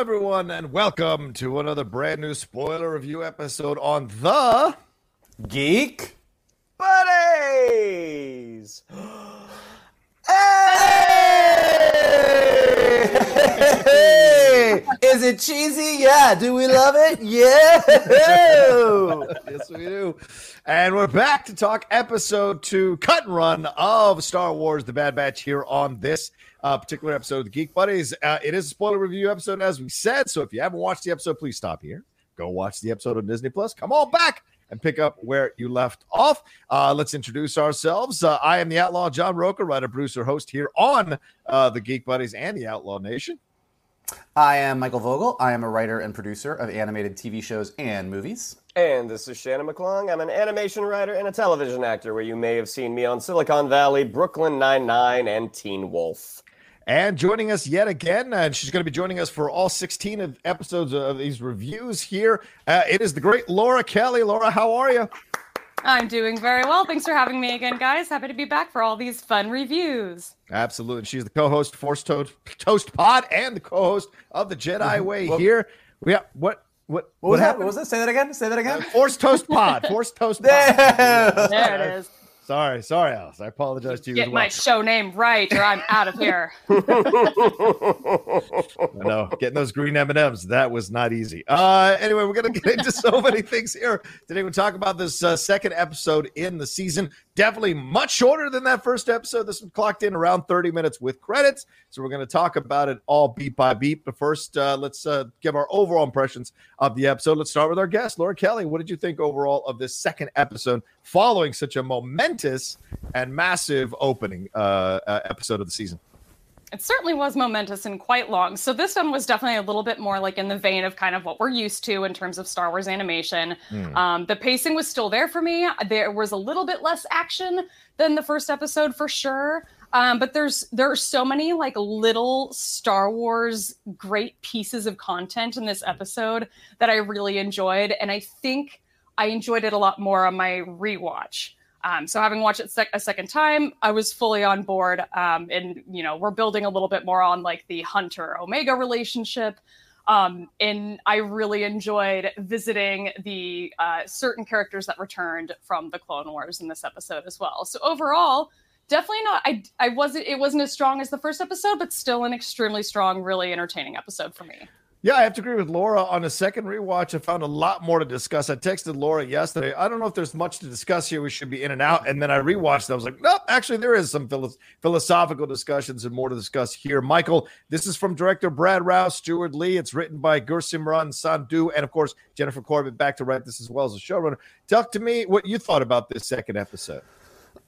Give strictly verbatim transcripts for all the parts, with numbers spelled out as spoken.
Everyone, and welcome to another brand new spoiler review episode on the Geek Buddies. Hey! Hey! Is it cheesy? Yeah. Do we love it? Yeah. Yes, we do. And we're back to talk episode two, cut and run, of Star Wars The Bad Batch here on this Uh, particular episode of the Geek Buddies. Uh, it is a spoiler review episode, as we said, so if you haven't watched the episode, please stop here. Go watch the episode on Disney Plus. Come on back and pick up where you left off. Uh, let's introduce ourselves. Uh, I am the Outlaw John Rocha, writer, producer, host here on uh, the Geek Buddies and the Outlaw Nation. I am Michael Vogel. I am a writer and producer of animated T V shows and movies. And this is Shannon McClung. I'm an animation writer and a television actor, where you may have seen me on Silicon Valley, Brooklyn Nine-Nine, and Teen Wolf. And joining us yet again, and she's going to be joining us for all sixteen of episodes of these reviews here. Uh, it is the great Laura Kelly. Laura, how are you? I'm doing very well. Thanks for having me again, guys. Happy to be back for all these fun reviews. Absolutely. She's the co-host of Force Toast, Toast Pod, and the co-host of the Jedi Way well, here. We have, what, what, what, what was happened? That? What was that? Say that again. Say that again. Uh, Force Toast Pod. Force Toast Pod. There, there it is. Sorry, sorry, Alice. I apologize to you. Get as well. My show name right, or I'm out of here. No, getting those green M and M's, that was not easy. Uh, anyway, we're going to get into so many things here today. We'll talk about this uh, second episode in the season. Definitely much shorter than that first episode. This one clocked in around thirty minutes with credits. So we're going to talk about it all beat by beat. But first, uh, let's uh, give our overall impressions of the episode. Let's start with our guest, Laura Kelly. What did you think overall of this second episode following such a momentous and massive opening uh, uh, episode of the season? It certainly was momentous and quite long. So this one was definitely a little bit more like in the vein of kind of what we're used to in terms of Star Wars animation. Mm. Um, the pacing was still there for me. There was a little bit less action than the first episode for sure. Um, but there's there are so many like little Star Wars great pieces of content in this episode that I really enjoyed. And I think I enjoyed it a lot more on my rewatch. Um, so having watched it sec- a second time, I was fully on board. Um, and, you know, we're building a little bit more on like the Hunter Omega relationship. Um, and I really enjoyed visiting the uh, certain characters that returned from the Clone Wars in this episode as well. So overall, definitely not, I, I wasn't, it wasn't as strong as the first episode, but still an extremely strong, really entertaining episode for me. Yeah, I have to agree with Laura. On a second rewatch, I found a lot more to discuss. I texted Laura yesterday, I don't know if there's much to discuss here. We should be in and out. And then I rewatched. And I was like, nope, actually, there is some philo- philosophical discussions and more to discuss here. Michael, this is from director Brad Rouse, Stuart Lee. It's written by Gursimran Sandhu, and, of course, Jennifer Corbett back to write this as well as a showrunner. Talk to me what you thought about this second episode.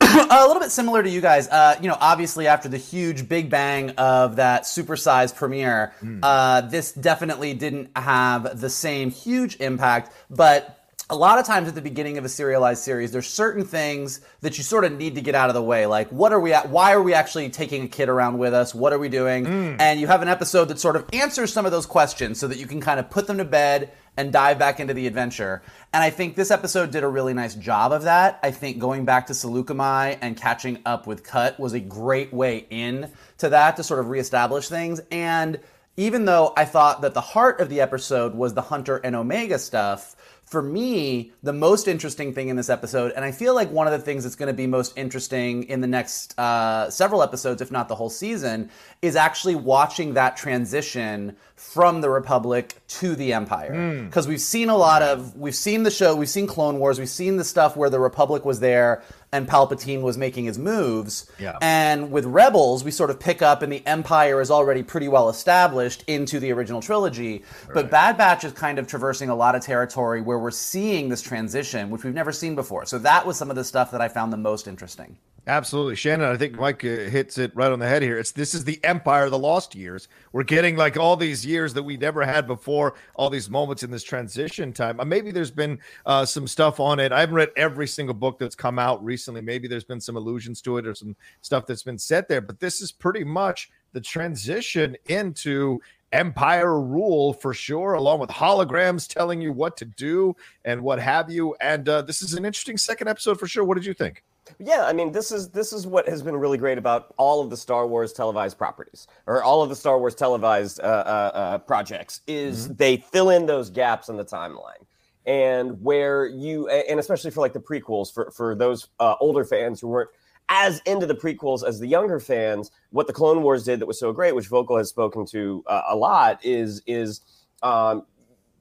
A little bit similar to you guys. Uh, you know, obviously after the huge big bang of that supersized premiere, mm. uh, this definitely didn't have the same huge impact, but a lot of times at the beginning of a serialized series, there's certain things that you sort of need to get out of the way. Like, what are we at? Why are we actually taking a kid around with us? What are we doing? Mm. And you have an episode that sort of answers some of those questions so that you can kind of put them to bed and dive back into the adventure. And I think this episode did a really nice job of that. I think going back to Saleucami and catching up with Cut was a great way in to that, to sort of reestablish things. And even though I thought that the heart of the episode was the Hunter and Omega stuff, for me, the most interesting thing in this episode, and I feel like one of the things that's going to be most interesting in the next uh, several episodes, if not the whole season, is actually watching that transition from the Republic to the Empire. Because mm. we've seen a lot of, we've seen the show, we've seen Clone Wars, we've seen the stuff where the Republic was there and Palpatine was making his moves. Yeah. And with Rebels, we sort of pick up and the Empire is already pretty well established into the original trilogy. Right. But Bad Batch is kind of traversing a lot of territory where we're seeing this transition, which we've never seen before. So that was some of the stuff that I found the most interesting. Absolutely. Shannon, I think Mike uh, hits it right on the head here. It's This is the Empire, the lost years. We're getting like all these years that we never had before, all these moments in this transition time. Uh, maybe there's been uh, some stuff on it. I haven't read every single book that's come out recently. Maybe there's been some allusions to it or some stuff that's been said there. But this is pretty much the transition into Empire rule for sure, along with holograms telling you what to do and what have you. And uh, this is an interesting second episode for sure. What did you think? Yeah, I mean, this is this is what has been really great about all of the Star Wars televised properties, or all of the Star Wars televised uh, uh, uh, projects, is mm-hmm. they fill in those gaps in the timeline. And where you, and especially for like the prequels, for, for those uh, older fans who weren't as into the prequels as the younger fans, what the Clone Wars did that was so great, which Vocal has spoken to uh, a lot, is, is um,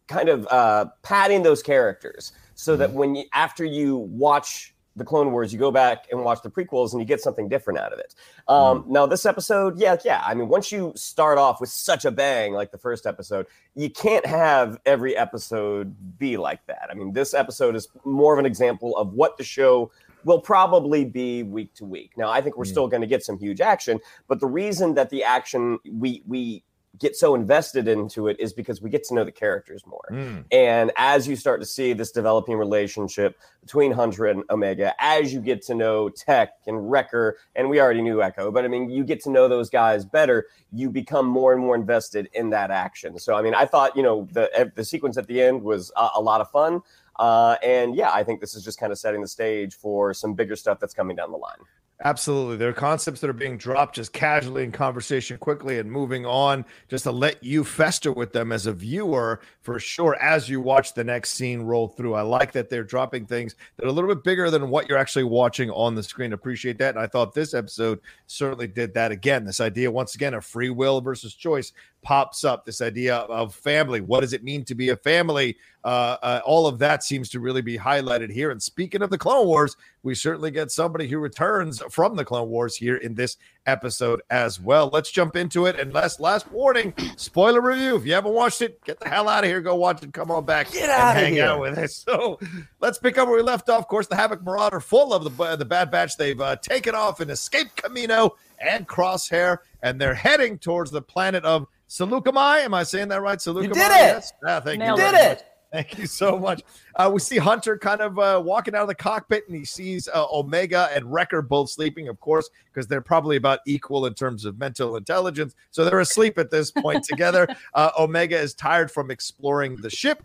kind of uh, padding those characters so mm-hmm. that when you, after you watch the Clone Wars, you go back and watch the prequels and you get something different out of it. Um, mm. Now, this episode, yeah, yeah. I mean, once you start off with such a bang like the first episode, you can't have every episode be like that. I mean, this episode is more of an example of what the show will probably be week to week. Now, I think we're mm. still going to get some huge action, but the reason that the action we we get so invested into it is because we get to know the characters more. Mm. And as you start to see this developing relationship between Hunter and Omega, as you get to know Tech and Wrecker, and we already knew Echo, but I mean, you get to know those guys better, you become more and more invested in that action. So, I mean, I thought, you know, the the sequence at the end was a, a lot of fun. Uh, and yeah, I think this is just kind of setting the stage for some bigger stuff that's coming down the line. Absolutely. There are concepts that are being dropped just casually in conversation quickly and moving on just to let you fester with them as a viewer for sure as you watch the next scene roll through. I like that they're dropping things that are a little bit bigger than what you're actually watching on the screen. Appreciate that. And I thought this episode certainly did that again. This idea, once again, of free will versus choice pops up. This idea of family. What does it mean to be a family? Uh, uh, all of that seems to really be highlighted here. And speaking of the Clone Wars, we certainly get somebody who returns from the Clone Wars here in this episode as well. Let's jump into it. And last, last warning, spoiler review. If you haven't watched it, get the hell out of here. Go watch it. Come on back. Get out and hang out with us. So let's pick up where we left off. Of course, the Havoc Marauder full of the, uh, the Bad Batch. They've uh, taken off and escaped Kamino and Crosshair, and they're heading towards the planet of Saleucami. Am I saying that right? Saleucami. You did it. Yes. Ah, thank you. You did it. Much. Thank you so much. Uh, we see Hunter kind of uh, walking out of the cockpit, and he sees uh, Omega and Wrecker both sleeping, of course, because they're probably about equal in terms of mental intelligence. So they're asleep at this point together. Uh, Omega is tired from exploring the ship.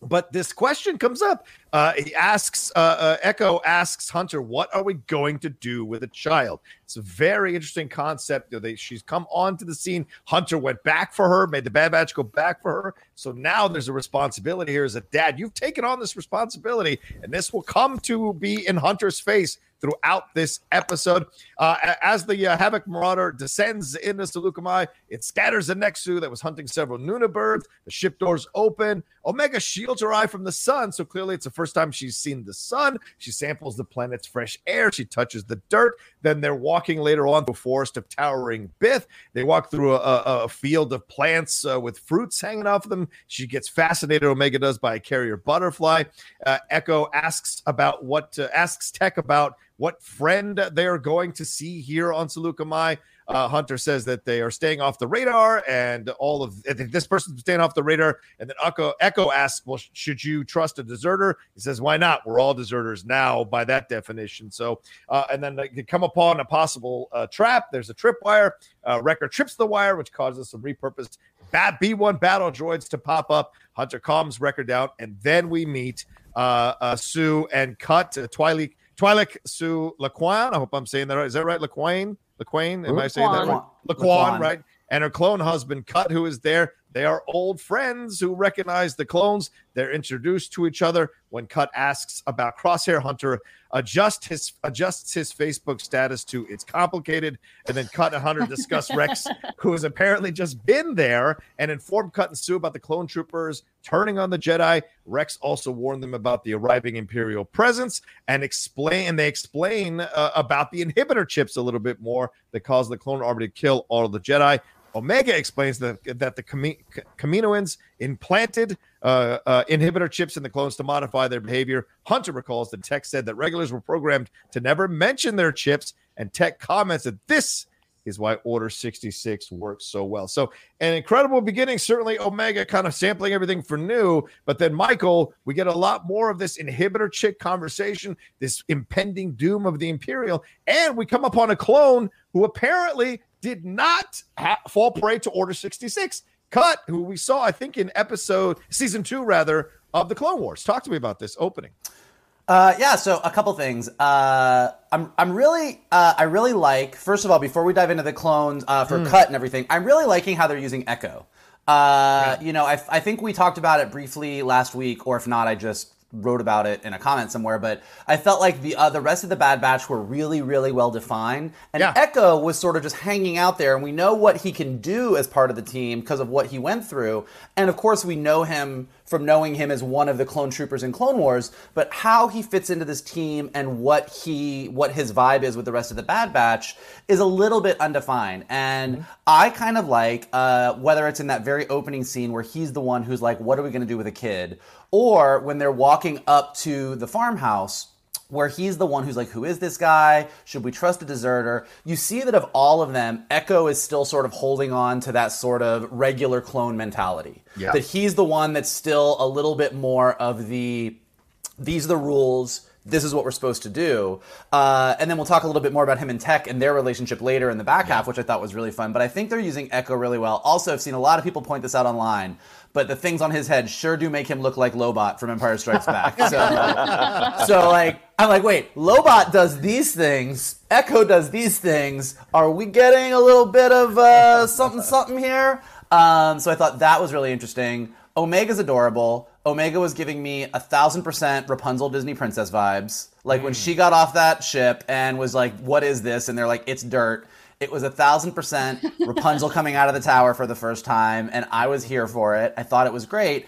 But this question comes up. Uh, he asks, uh, uh, Echo asks Hunter, what are we going to do with a child? It's a very interesting concept. They, she's come onto the scene. Hunter went back for her, made the Bad Batch go back for her. So now there's a responsibility here as a dad. You've taken on this responsibility, and this will come to be in Hunter's face throughout this episode. Uh, as the uh, Havoc Marauder descends into Saleucami, it scatters the Nexu that was hunting several Nuna birds. The ship doors open. Omega shields her eye from the sun, so clearly it's a first time she's seen the sun. She samples the planet's fresh air. She touches the dirt. Then they're walking later on through a forest of towering bith. They walk through a, a, a field of plants uh, with fruits hanging off of them. She gets fascinated, Omega does, by a carrier butterfly. Uh, Echo asks about what uh, asks Tech about what friend they are going to see here on Saleucami. Uh, Hunter says that they are staying off the radar, and all of this person's staying off the radar. And then Echo, Echo asks, well, sh- should you trust a deserter? He says, why not? We're all deserters now by that definition. So, uh, and then they come upon a possible uh, trap. There's a tripwire. Uh, Wrecker trips the wire, which causes some repurposed B one battle droids to pop up. Hunter calms Wrecker down, and then we meet uh, uh, Sue and Cut, uh, Twi'lek, Twi'lek Sue Lawquane. I hope I'm saying that right. Is that right, Lawquane? Lawquane, am Lawquane. I saying that right? Lawquane, right? And her clone husband, Cut, who is there. They are old friends who recognize the clones. They're introduced to each other. When Cut asks about Crosshair, Hunter adjusts his adjusts his Facebook status to "It's complicated," and then Cut and Hunter discuss Rex, who has apparently just been there, and informed Cut and Sue about the clone troopers turning on the Jedi. Rex also warned them about the arriving Imperial presence, and explain. And they explain uh, about the inhibitor chips a little bit more that caused the clone army to kill all the Jedi. Omega explains that, that the Kaminoans implanted uh, uh, inhibitor chips in the clones to modify their behavior. Hunter recalls that Tech said that regulars were programmed to never mention their chips, and Tech comments that this is why Order sixty-six works so well. So an incredible beginning, certainly Omega kind of sampling everything for new, but then Michael, we get a lot more of this inhibitor chick conversation, this impending doom of the Imperial, and we come upon a clone who apparently did not ha- fall prey to Order sixty-six. Cut, who we saw, I think, in episode, season two, rather, of the Clone Wars. Talk to me about this opening. Uh, yeah, so a couple things. Uh, I'm I'm really uh, I really like, first of all, before we dive into the clones uh, for mm. Cut and everything, I'm really liking how they're using Echo. Uh, yeah. You know, I, I think we talked about it briefly last week, or if not, I just wrote about it in a comment somewhere, but I felt like the uh, the rest of the Bad Batch were really, really well defined, and yeah. Echo was sort of just hanging out there, and we know what he can do as part of the team because of what he went through, and of course we know him from knowing him as one of the clone troopers in Clone Wars, but how he fits into this team and what he what his vibe is with the rest of the Bad Batch is a little bit undefined, and mm-hmm. I kind of like uh, whether it's in that very opening scene where he's the one who's like, what are we going to do with a kid? Or when they're walking up to the farmhouse where he's the one who's like, who is this guy? Should we trust a deserter? You see that of all of them, Echo is still sort of holding on to that sort of regular clone mentality. Yeah. That he's the one that's still a little bit more of the, these are the rules, this is what we're supposed to do. Uh, and then we'll talk a little bit more about him and Tech and their relationship later in the back yeah. half, which I thought was really fun. But I think they're using Echo really well. Also, I've seen a lot of people point this out online, but the things on his head sure do make him look like Lobot from Empire Strikes Back. So, so like, I'm like, wait, Lobot does these things, Echo does these things. Are we getting a little bit of uh, something, something here? Um, so I thought that was really interesting. Omega's adorable. Omega was giving me a thousand percent Rapunzel Disney princess vibes. Like mm. when she got off that ship and was like, what is this? And they're like, it's dirt. It was a thousand percent Rapunzel coming out of the tower for the first time, and I was here for it. I thought it was great.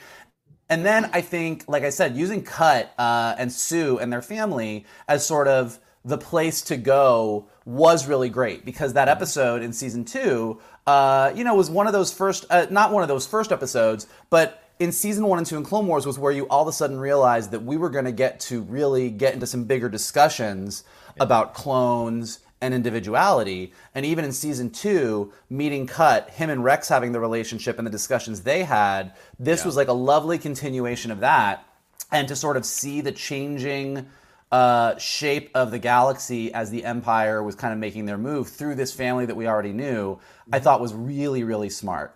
And then I think, like I said, using Cut uh, and Sue and their family as sort of the place to go was really great, because that episode in season two, uh, you know, was one of those first, uh, not one of those first episodes, but in season one and two in Clone Wars was where you all of a sudden realized that we were going to get to really get into some bigger discussions yeah. about clones and individuality, and even in season two, meeting Cut, him and Rex having the relationship and the discussions they had, this yeah. was like a lovely continuation of that, and to sort of see the changing uh, shape of the galaxy as the Empire was kind of making their move through this family that we already knew, I thought was really, really smart.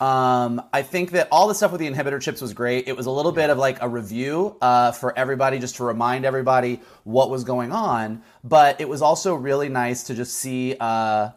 Um, I think that all the stuff with the inhibitor chips was great. It was a little bit of like a review uh, for everybody, just to remind everybody what was going on. But it was also really nice to just see uh,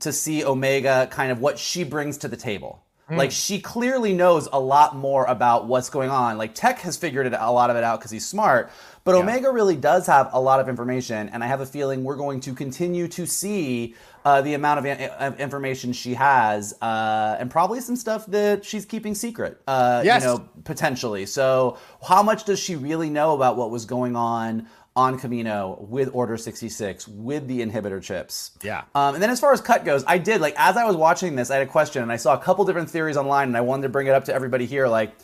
to see Omega, kind of what she brings to the table. Mm. Like, she clearly knows a lot more about what's going on. Like, Tech has figured it, a lot of it out because he's smart. But yeah. Omega really does have a lot of information, and I have a feeling we're going to continue to see uh, the amount of, in- of information she has, uh, and probably some stuff that she's keeping secret, uh, yes. you know, potentially. So how much does she really know about what was going on on Kamino with Order sixty-six, with the inhibitor chips? Yeah. Um, and then as far as Cut goes, I did, like, as I was watching this, I had a question, and I saw a couple different theories online, and I wanted to bring it up to everybody here, like,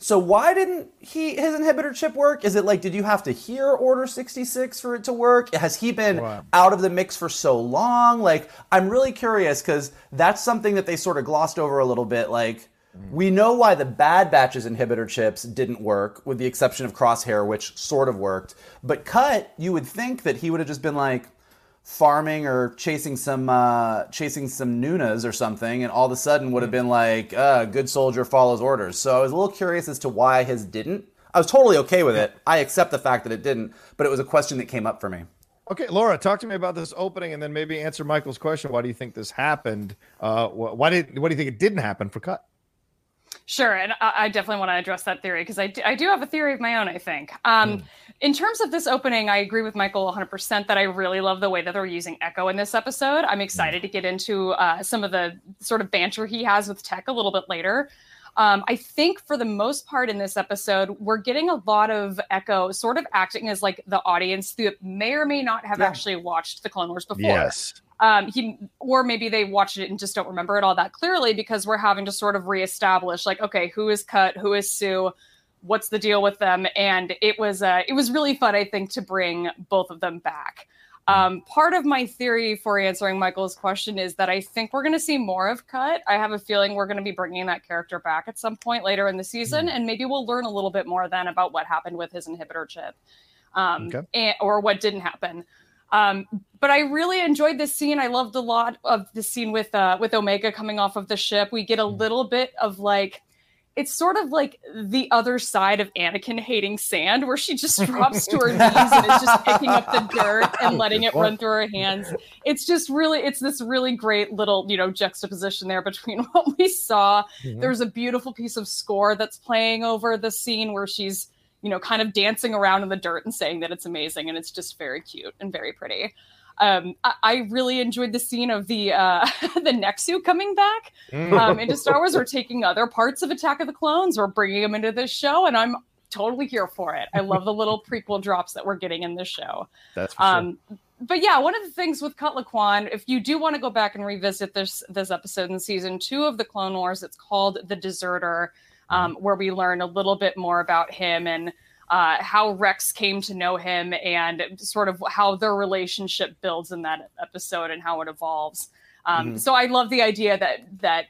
so why didn't he his inhibitor chip work? Is it like, did you have to hear Order sixty-six for it to work? Has he been wow. out of the mix for so long? Like, I'm really curious, because that's something that they sort of glossed over a little bit. Like, mm. we know why the Bad Batch's inhibitor chips didn't work, with the exception of Crosshair, which sort of worked. But Cut, you would think that he would have just been like, farming or chasing some uh, chasing some Nunas or something, and all of a sudden would have been like, uh, good soldier follows orders. So I was a little curious as to why his didn't. I was totally okay with it. I accept the fact that it didn't, but it was a question that came up for me. Okay, Laura, talk to me about this opening, and then maybe answer Michael's question. Why do you think this happened? Uh, why did What do you think it didn't happen for Cut? Sure, and I definitely want to address that theory, because I, I do have a theory of my own, I think. Um, mm. In terms of this opening, I agree with Michael one hundred percent that I really love the way that they're using Echo in this episode. I'm excited mm. to get into uh, some of the sort of banter he has with Tech a little bit later. Um, I think for the most part in this episode, we're getting a lot of Echo sort of acting as like the audience that may or may not have yeah. actually watched the Clone Wars before. Yes. Um, he, or maybe they watched it and just don't remember it all that clearly, because we're having to sort of reestablish, like, okay, who is Cut, who is Sue, what's the deal with them? And it was uh, it was really fun, I think, to bring both of them back. Um, part of my theory for answering Michael's question is that I think we're going to see more of Cut. I have a feeling we're going to be bringing that character back at some point later in the season, mm-hmm. and maybe we'll learn a little bit more then about what happened with his inhibitor chip, um, okay. and, or what didn't happen. Um, but I really enjoyed this scene. I loved a lot of the scene with, uh, with Omega coming off of the ship. We get a little bit of like, it's sort of like the other side of Anakin hating sand, where she just drops to her knees and is just picking up the dirt and letting it run through her hands. It's just really, it's this really great little, you know, juxtaposition there between what we saw. Mm-hmm. There's a beautiful piece of score that's playing over the scene where she's, you know, kind of dancing around in the dirt and saying that it's amazing. And it's just very cute and very pretty. Um, I, I really enjoyed the scene of the uh, the Nexu coming back um, into Star Wars, or taking other parts of Attack of the Clones or bringing them into this show. And I'm totally here for it. I love the little prequel drops that we're getting in this show. That's for um, sure. But yeah, one of the things with Cut Lawquane, if you do want to go back and revisit this this episode in season two of the Clone Wars, it's called The Deserter. Um, where we learn a little bit more about him and uh, how Rex came to know him, and sort of how their relationship builds in that episode and how it evolves. Um, mm-hmm. So I love the idea that that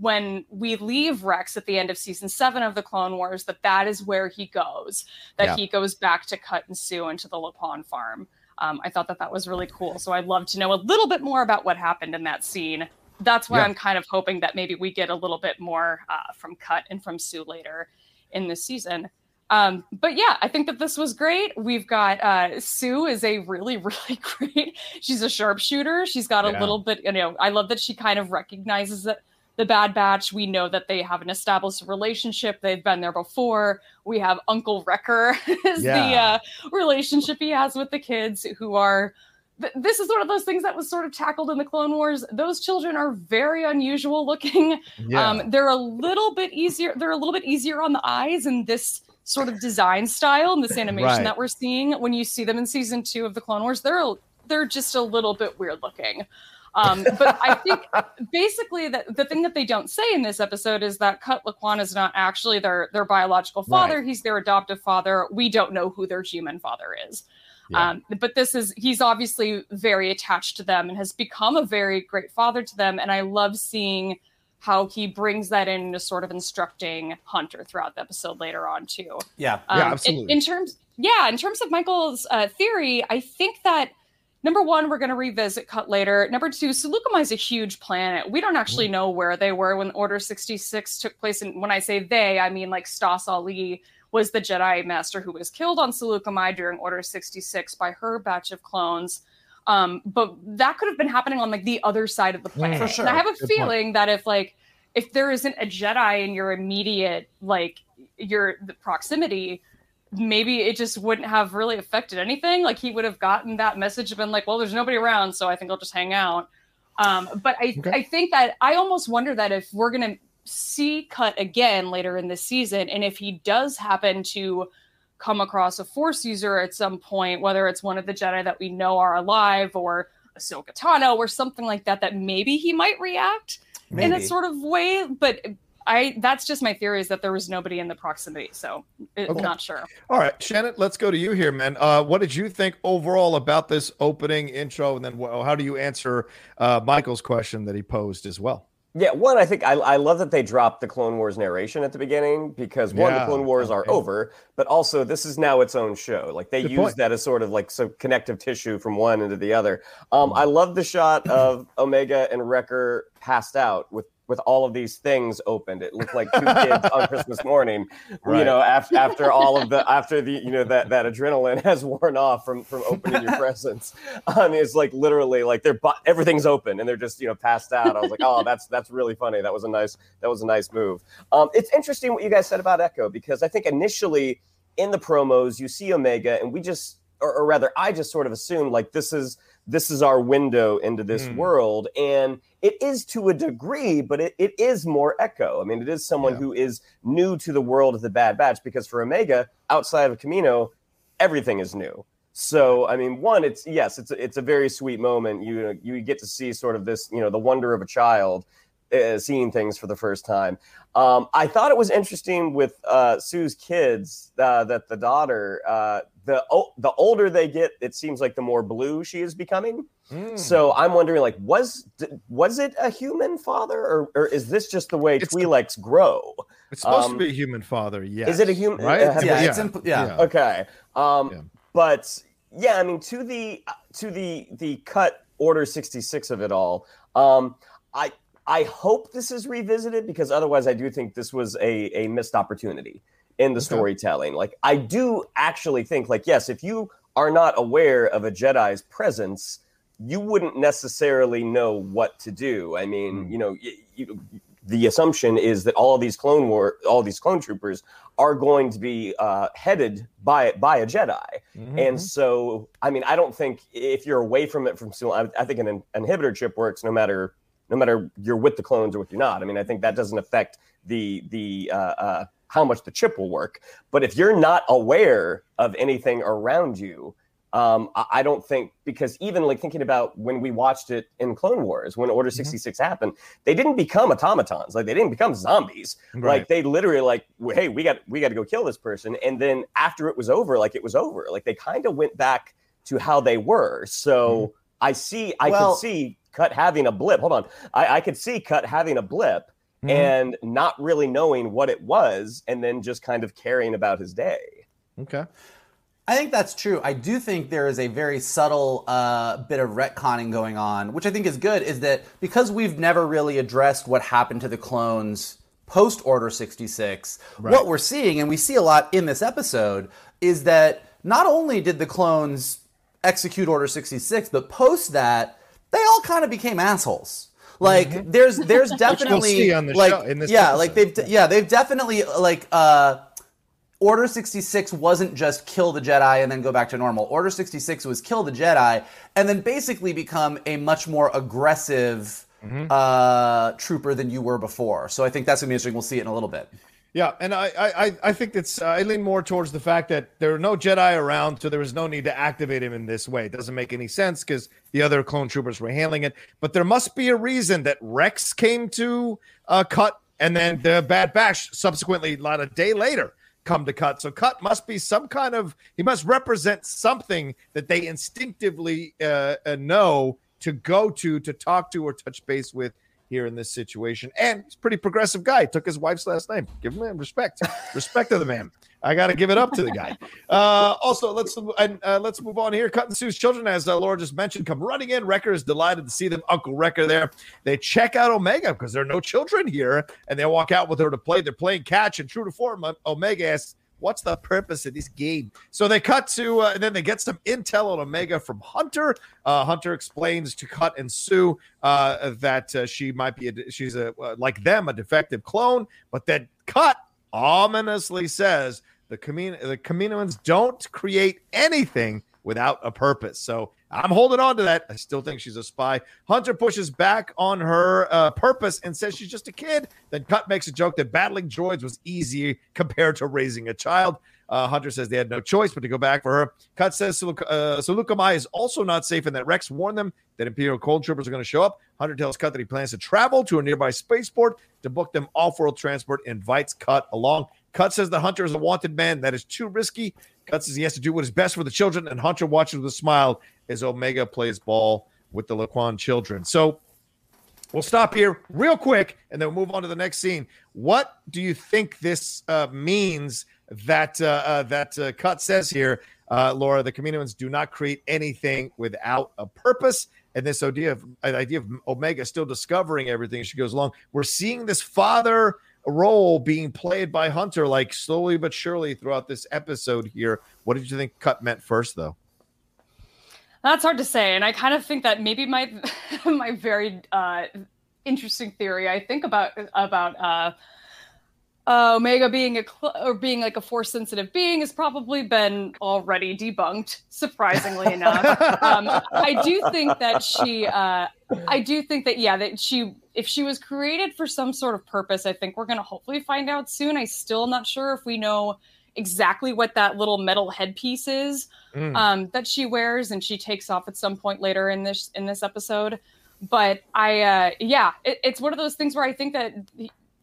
when we leave Rex at the end of season seven of the Clone Wars, that that is where he goes, that yeah. he goes back to Cut and Sue and to the Lawquane farm. Um, I thought that that was really cool. So I'd love to know a little bit more about what happened in that scene. That's why yeah. I'm kind of hoping that maybe we get a little bit more uh, from Cut and from Sue later in this season. Um, but yeah, I think that this was great. We've got uh, Sue is a really, really great. She's a sharpshooter. She's got a yeah. little bit, you know, I love that she kind of recognizes that the Bad Batch. We know that they have an established relationship. They've been there before. We have Uncle Wrecker is yeah. the uh, relationship he has with the kids who are. This is one of those things that was sort of tackled in the Clone Wars. Those children are very unusual looking. Yeah. Um, they're a little bit easier. They're a little bit easier on the eyes in this sort of design style and this animation right. that we're seeing. When you see them in season two of the Clone Wars, they're they're just a little bit weird looking. Um, but I think basically that the thing that they don't say in this episode is that Cut Lawquane is not actually their their biological father. Right. He's their adoptive father. We don't know who their human father is. Yeah. Um, but this is, he's obviously very attached to them and has become a very great father to them. And I love seeing how he brings that in to sort of instructing Hunter throughout the episode later on too. Yeah. Um, yeah, absolutely. In, in terms, yeah, in terms of Michael's uh, theory, I think that number one, we're going to revisit Cut later. Number two, Saleucami is a huge planet. We don't actually know where they were when Order sixty-six took place. And when I say they, I mean like Stas Ali was the Jedi Master who was killed on Saleucami during Order sixty-six by her batch of clones. Um, but that could have been happening on like the other side of the planet. Yeah, for sure. And I have a Good feeling point. that if like if there isn't a Jedi in your immediate, like, your the proximity, maybe it just wouldn't have really affected anything. Like, he would have gotten that message and been like, well, there's nobody around, so I think I'll just hang out. Um, but I, okay. I think that I almost wonder that if we're going to see Cut again later in this season, and if he does happen to come across a Force user at some point, whether it's one of the Jedi that we know are alive or Ahsoka Tano or something like that, that maybe he might react maybe. in a sort of way. But I that's just my theory, is that there was nobody in the proximity. So okay. I'm not sure. All right, Shannon, let's go to you here, man. Uh, what did you think overall about this opening intro? And then how do you answer uh, Michael's question that he posed as well? Yeah, one, I think I, I love that they dropped the Clone Wars narration at the beginning, because one, yeah. the Clone Wars are over, but also this is now its own show. Like, they Good use point. that as sort of like some connective tissue from one into the other. Um, I love the shot of Omega and Wrecker passed out with with all of these things opened. It looked like two kids on Christmas morning, right. you know, after, after all of the, after the, you know, that, that adrenaline has worn off from, from opening your presents. Um, it's like literally like they're, everything's open and they're just, you know, passed out. I was like, oh, that's, that's really funny. That was a nice, that was a nice move. Um, it's interesting what you guys said about Echo, because I think initially in the promos, you see Omega and we just, or, or rather I just sort of assumed like, this is, this is our window into this mm. world. And it is to a degree, but it, it is more Echo. I mean, it is someone yeah. who is new to the world of the Bad Batch, because for Omega, outside of Kamino, everything is new. So, I mean, one, it's, yes, it's, it's a very sweet moment. You, you get to see sort of this, you know, the wonder of a child uh, seeing things for the first time. Um, I thought it was interesting with uh, Sue's kids, uh, that the daughter, uh, the o- the older they get, it seems like the more blue she is becoming. Mm. So I'm wondering, like, was was it a human father, or, or is this just the way it's, Twi'leks grow? It's supposed um, to be a human father, yes. Is it a human? Right? Uh, yeah, yeah. It's in, yeah. yeah. Okay. Um, yeah. But yeah, I mean, to the to the the Cut Order sixty-six of it all, um, I I hope this is revisited, because otherwise, I do think this was a a missed opportunity in the storytelling. Like, I do actually think, like, yes, if you are not aware of a Jedi's presence, you wouldn't necessarily know what to do. I mean, mm. you know, y- you, the assumption is that all these clone war, all these clone troopers are going to be uh, headed by by a Jedi. Mm-hmm. And so, I mean, I don't think if you're away from it from soon, I, I think an, an inhibitor chip works no matter no matter you're with the clones or if you're not. I mean, I think that doesn't affect the the. Uh, uh, how much the chip will work. But if you're not aware of anything around you, um, I, I don't think, because even like thinking about when we watched it in Clone Wars, when Order sixty-six mm-hmm. happened, they didn't become automatons. Like, they didn't become zombies. Right. Like, they literally like, hey, we got, we got to go kill this person. And then after it was over, like it was over, like they kind of went back to how they were. So mm-hmm. I see, I well, could see Cut having a blip. Hold on. I, I could see Cut having a blip and not really knowing what it was, and then just kind of caring about his day. Okay. I think that's true. I do think there is a very subtle uh, bit of retconning going on, which I think is good, is that because we've never really addressed what happened to the clones post-Order sixty-six, right. what we're seeing, and we see a lot in this episode, is that not only did the clones execute Order sixty-six, but post that, they all kind of became assholes. Like mm-hmm. there's there's definitely the like show, in this yeah episode. like they've de- yeah they've definitely like uh, Order sixty-six wasn't just kill the Jedi and then go back to normal. Order sixty-six was kill the Jedi and then basically become a much more aggressive mm-hmm. uh, trooper than you were before. So I think that's gonna be interesting. We'll see it in a little bit. Yeah, and I I, I think that's uh, I lean more towards the fact that there are no Jedi around, so there was no need to activate him in this way. It doesn't make any sense because the other clone troopers were handling it. But there must be a reason that Rex came to uh, Cut, and then the Bad Batch subsequently, about a day later, come to Cut. So Cut must be some kind of he must represent something that they instinctively uh, know to go to, to talk to, or touch base with. Here in this situation, and he's a pretty progressive guy. He took his wife's last name. Give him respect. Respect to the man. I got to give it up to the guy. Uh, also, let's and uh, let's move on here. Cut and Sue's children, as uh, Laura just mentioned, come running in. Wrecker is delighted to see them. Uncle Wrecker there. They check out Omega because there are no children here, and they walk out with her to play. They're playing catch, and true to form, Omega asks, What's the purpose of this game? So they cut to, uh, and then they get some intel on Omega from Hunter. Uh, Hunter explains to Cut and Sue uh, that uh, she might be, a, she's a uh, like them, a defective clone, but that Cut ominously says the Kamin- the Kaminoans don't create anything without a purpose. So I'm holding on to that. I still think she's a spy. Hunter pushes back on her uh, purpose and says she's just a kid. Then Cut makes a joke that battling droids was easy compared to raising a child. Uh, Hunter says they had no choice but to go back for her. Cut says uh, Saleucami is also not safe and that Rex warned them that Imperial clone troopers are going to show up. Hunter tells Cut that he plans to travel to a nearby spaceport to book them off-world transport and invites Cut along. Cut says the Hunter is a wanted man. That is too risky. Cut says he has to do what is best for the children, and Hunter watches with a smile as Omega plays ball with the Lawquane children. So we'll stop here real quick, and then we'll move on to the next scene. What do you think this uh, means that uh, uh, that uh, Cut says here, uh, Laura? The Kaminoans do not create anything without a purpose, and this idea of idea of Omega still discovering everything as she goes along. We're seeing this father role being played by Hunter, like slowly but surely throughout this episode here. What did you think Cut meant first, though? That's hard to say, and I kind of think that maybe my my very uh, interesting theory I think about about uh, uh, Omega being a cl- or being like a force sensitive being has probably been already debunked. Surprisingly enough, um, I do think that she. Uh, I do think that yeah, that she. If she was created for some sort of purpose, I think we're going to hopefully find out soon. I still am not sure if we know exactly what that little metal headpiece is mm. um, that she wears and she takes off at some point later in this in this episode. But I, uh, yeah, it, it's one of those things where I think that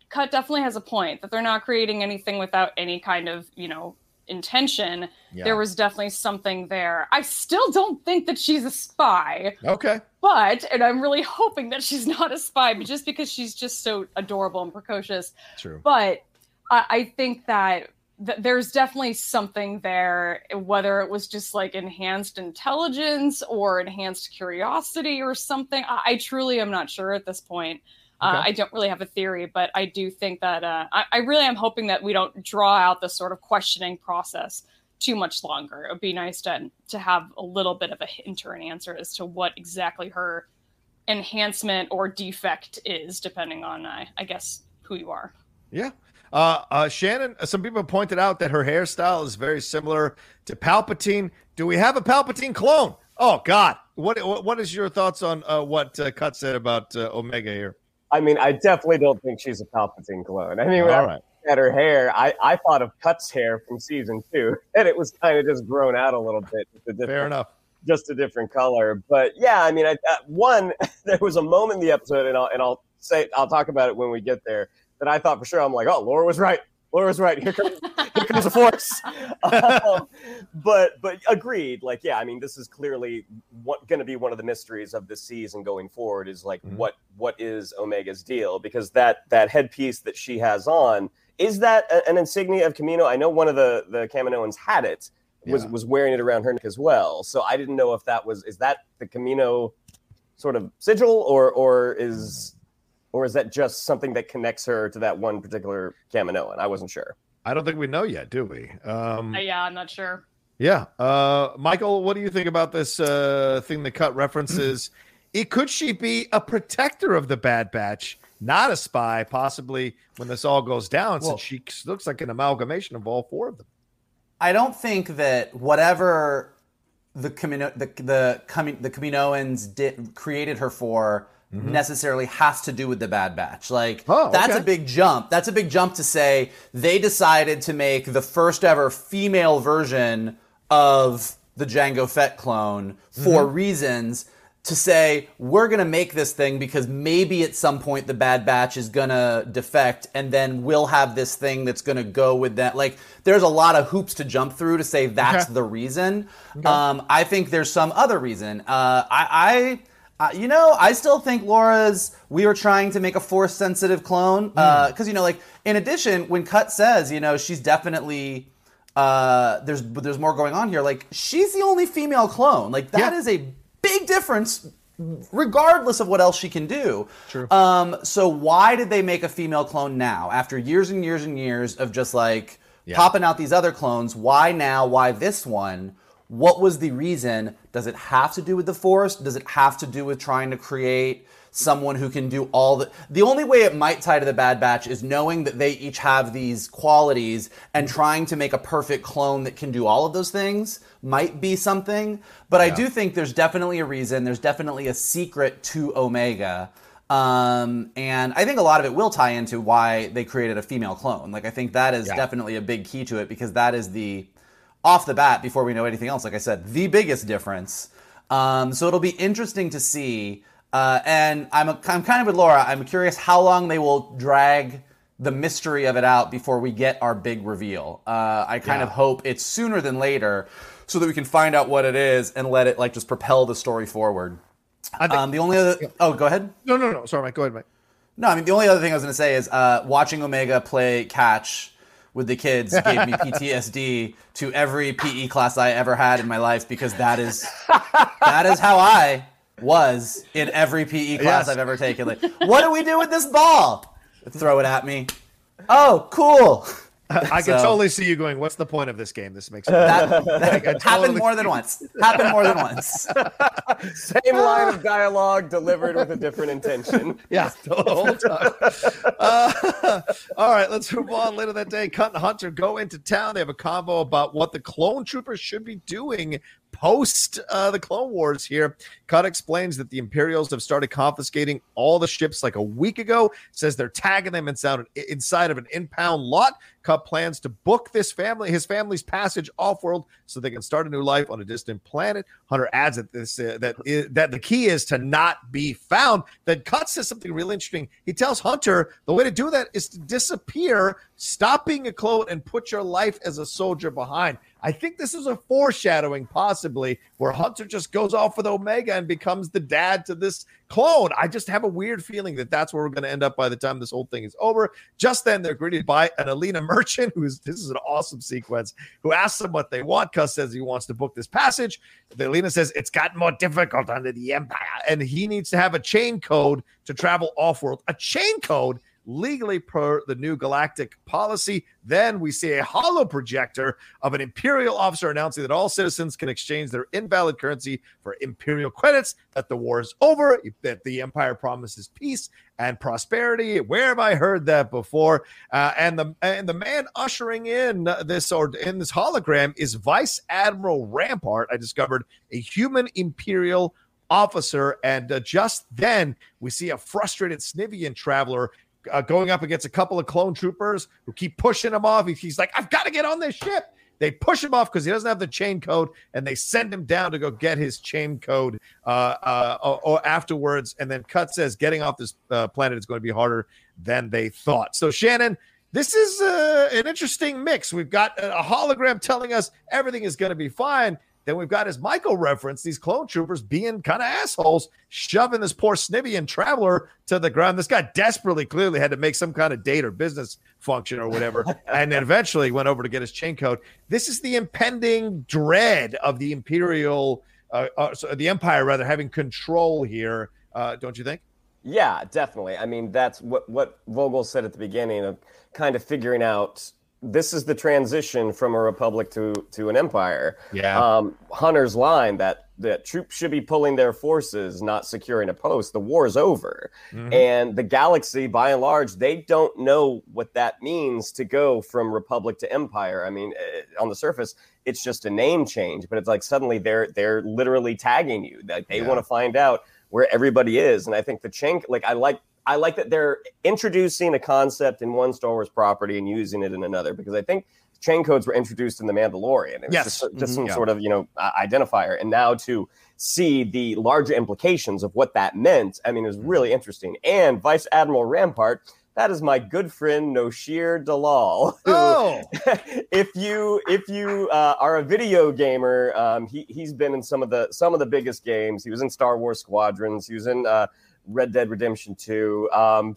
Cut definitely has a point that they're not creating anything without any kind of, you know, intention. Yeah. There was definitely something there. I still don't think that she's a spy. Okay. But, and I'm really hoping that she's not a spy, but just because she's just so adorable and precocious. True. But I, I think that th- there's definitely something there, whether it was just like enhanced intelligence or enhanced curiosity or something. I, I truly am not sure at this point. Okay. Uh, I don't really have a theory, but I do think that uh, I, I really am hoping that we don't draw out this sort of questioning process too much longer. It would be nice to, to have a little bit of a hint or an answer as to what exactly her enhancement or defect is, depending on, uh, I guess, who you are. Yeah. Uh, uh, Shannon, some people pointed out that her hairstyle is very similar to Palpatine. Do we have a Palpatine clone? Oh, God. What What, what is your thoughts on uh, what uh, Cut said about uh, Omega here? I mean, I definitely don't think she's a Palpatine clone. I mean, when All right. I looked at her hair, I, I thought of Cut's hair from season two, and it was kind of just grown out a little bit. With a Fair enough. Just a different color. But yeah, I mean, I, uh, one, there was a moment in the episode, and I'll, and I'll say, I'll talk about it when we get there, that I thought for sure, I'm like, oh, Laura was right. Laura was right. Here comes, here comes the Force. Um, but but agreed. Like, yeah, I mean, this is clearly what going to be one of the mysteries of the season going forward is like, mm-hmm. what what is Omega's deal? Because that that headpiece that she has on, is that a, an insignia of Kamino? I know one of the, the Kaminoans had it, was, yeah. was wearing it around her neck as well. So I didn't know if that was, is that the Kamino sort of sigil or or is... Or is that just something that connects her to that one particular Kaminoan? I wasn't sure. I don't think we know yet, do we? Um, uh, yeah, I'm not sure. Yeah. Uh, Michael, what do you think about this uh, thing that Cut references? It, could she be a protector of the Bad Batch, not a spy, possibly when this all goes down, well, since she looks like an amalgamation of all four of them? I don't think that whatever the Kamino- the, the, Kamino- the Kaminoans did, created her for Mm-hmm. necessarily has to do with the Bad Batch. Like, oh, okay. that's a big jump. That's a big jump to say they decided to make the first ever female version of the Jango Fett clone for mm-hmm. reasons to say, we're going to make this thing because maybe at some point the Bad Batch is going to defect and then we'll have this thing that's going to go with that. Like, there's a lot of hoops to jump through to say that's okay. the reason. Okay. Um, I think there's some other reason. Uh, I... I Uh, you know, I still think Laura's, we were trying to make a Force-sensitive clone. Because, uh, you know, like, in addition, when Cut says, you know, she's definitely, uh, there's there's more going on here. Like, she's the only female clone. Like, that yeah. is a big difference, regardless of what else she can do. True. Um, so why did they make a female clone now? After years and years and years of just, like, yeah. popping out these other clones. Why now? Why this one? What was the reason? Does it have to do with the Force? Does it have to do with trying to create someone who can do all the... The only way it might tie to the Bad Batch is knowing that they each have these qualities and trying to make a perfect clone that can do all of those things might be something. But yeah. I do think there's definitely a reason. There's definitely a secret to Omega. Um, and I think a lot of it will tie into why they created a female clone. Like, I think that is yeah. definitely a big key to it, because that is the... Off the bat, before we know anything else, like I said, the biggest difference. Um, so it'll be interesting to see. Uh, and I'm, a, I'm kind of with Laura. I'm curious how long they will drag the mystery of it out before we get our big reveal. Uh, I kind yeah. of hope it's sooner than later so that we can find out what it is and let it, like, just propel the story forward. I think, um, the only other... Oh, go ahead. No, no, no. Sorry, Mike. Go ahead, Mike. No, I mean, the only other thing I was going to say is uh, watching Omega play catch... with the kids gave me P T S D to every P E class I ever had in my life, because that is that is how I was in every P E class yes. I've ever taken. Like, what do we do with this ball? Throw it at me. Oh, cool. I so, can totally see you going, what's the point of this game? This makes sense. That, that totally happened more than once. Happened more than once. Same line of dialogue delivered with a different intention. Yeah, the whole time. Uh, all right, let's move on. Later that day, Cut and Hunter go into town. They have a convo about what the clone troopers should be doing post uh, the Clone Wars here. Cut explains that the Imperials have started confiscating all the ships like a week ago. Says they're tagging them inside, inside of an impound lot. Cut plans to book this family, his family's passage off-world, so they can start a new life on a distant planet. Hunter adds that this uh, that uh, that the key is to not be found. Then Cut says something really interesting. He tells Hunter the way to do that is to disappear, stop being a clone, and put your life as a soldier behind. I think this is a foreshadowing, possibly, where Hunter just goes off with Omega and becomes the dad to this clone. I just have a weird feeling that that's where we're going to end up by the time this whole thing is over. Just then, they're greeted by an Aleena merchant, who is, this is an awesome sequence, who asks them what they want. Cuss says he wants to book this passage. The Aleena says it's gotten more difficult under the Empire, and he needs to have a chain code to travel off-world. A chain code? Legally per the new galactic policy. Then we see a holo projector of an Imperial officer announcing that all citizens can exchange their invalid currency for Imperial credits, that the war is over, that the Empire promises peace and prosperity. Where have I heard that before? Uh, and the and the man ushering in this or in this hologram is Vice Admiral Rampart. I discovered a human Imperial officer, and uh, just then we see a frustrated Snivian traveler Uh, going up against a couple of clone troopers who keep pushing him off. He, he's like, I've got to get on this ship. They push him off because he doesn't have the chain code, and they send him down to go get his chain code uh, uh, or, or afterwards. And then Cut says getting off this uh, planet is going to be harder than they thought. So, Shannon, this is uh, an interesting mix. We've got a hologram telling us everything is going to be fine. Then we've got, as Michael referenced, these clone troopers being kind of assholes, shoving this poor Snivian traveler to the ground. This guy desperately, clearly had to make some kind of date or business function or whatever, and then eventually went over to get his chain code. This is the impending dread of the Imperial, uh, uh, so the Empire, rather, having control here, uh, don't you think? Yeah, definitely. I mean, that's what, what Vogel said at the beginning of kind of figuring out this is the transition from a republic to, to an empire. Yeah. Um, Hunter's line that that troops should be pulling their forces, not securing a post. The war's over. Mm-hmm. And the galaxy, by and large, they don't know what that means to go from republic to empire. I mean, on the surface, it's just a name change, but it's like suddenly they're they're literally tagging you. Like they yeah. want to find out where everybody is. And I think the chink, like I like I like that they're introducing a concept in one Star Wars property and using it in another, because I think chain codes were introduced in The Mandalorian. It was yes. just, just mm-hmm. some yeah. sort of, you know, uh, identifier. And now to see the larger implications of what that meant, I mean, it was really interesting. And Vice Admiral Rampart, that is my good friend Noshir Dalal. Who, oh, if you if you uh, are a video gamer, um, he he's been in some of the some of the biggest games. He was in Star Wars Squadrons. He was in uh, Red Dead Redemption two. Um,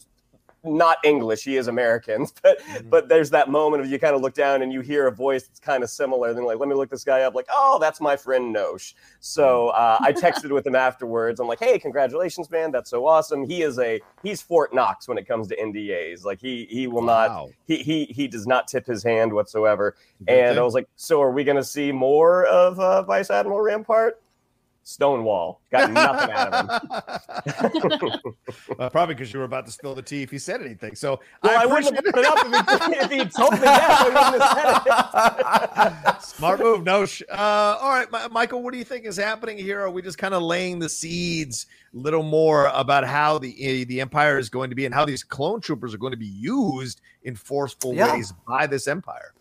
not English. He is American, but mm-hmm. but there's that moment of you kind of look down and you hear a voice that's kind of similar. Then like, let me look this guy up. Like, oh, that's my friend Nosh. So uh, I texted with him afterwards. I'm like, hey, congratulations, man. That's so awesome. He is a he's Fort Knox when it comes to N D As. Like he he will not wow. he he he does not tip his hand whatsoever. And thing. I was like, so are we going to see more of uh, Vice Admiral Rampart? Stonewall. Got nothing out of him. uh, probably because you were about to spill the tea if he said anything. So well, I, I wouldn't have put it up if he, if he told me that. So he wouldn't have said it. Smart move, Nosh. Uh, all right, M- Michael, what do you think is happening here? Are we just kind of laying the seeds a little more about how the, the Empire is going to be and how these clone troopers are going to be used in forceful yeah. ways by this Empire?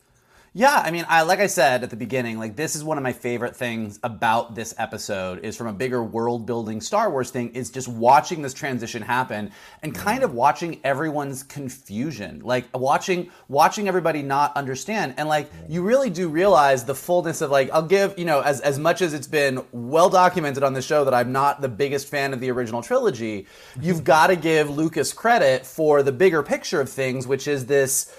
Yeah, I mean, I like I said at the beginning, like this is one of my favorite things about this episode is from a bigger world-building Star Wars thing is just watching this transition happen and kind of watching everyone's confusion, like watching watching everybody not understand. And like you really do realize the fullness of like, I'll give, you know, as, as much as it's been well-documented on the show that I'm not the biggest fan of the original trilogy, you've got to give Lucas credit for the bigger picture of things, which is this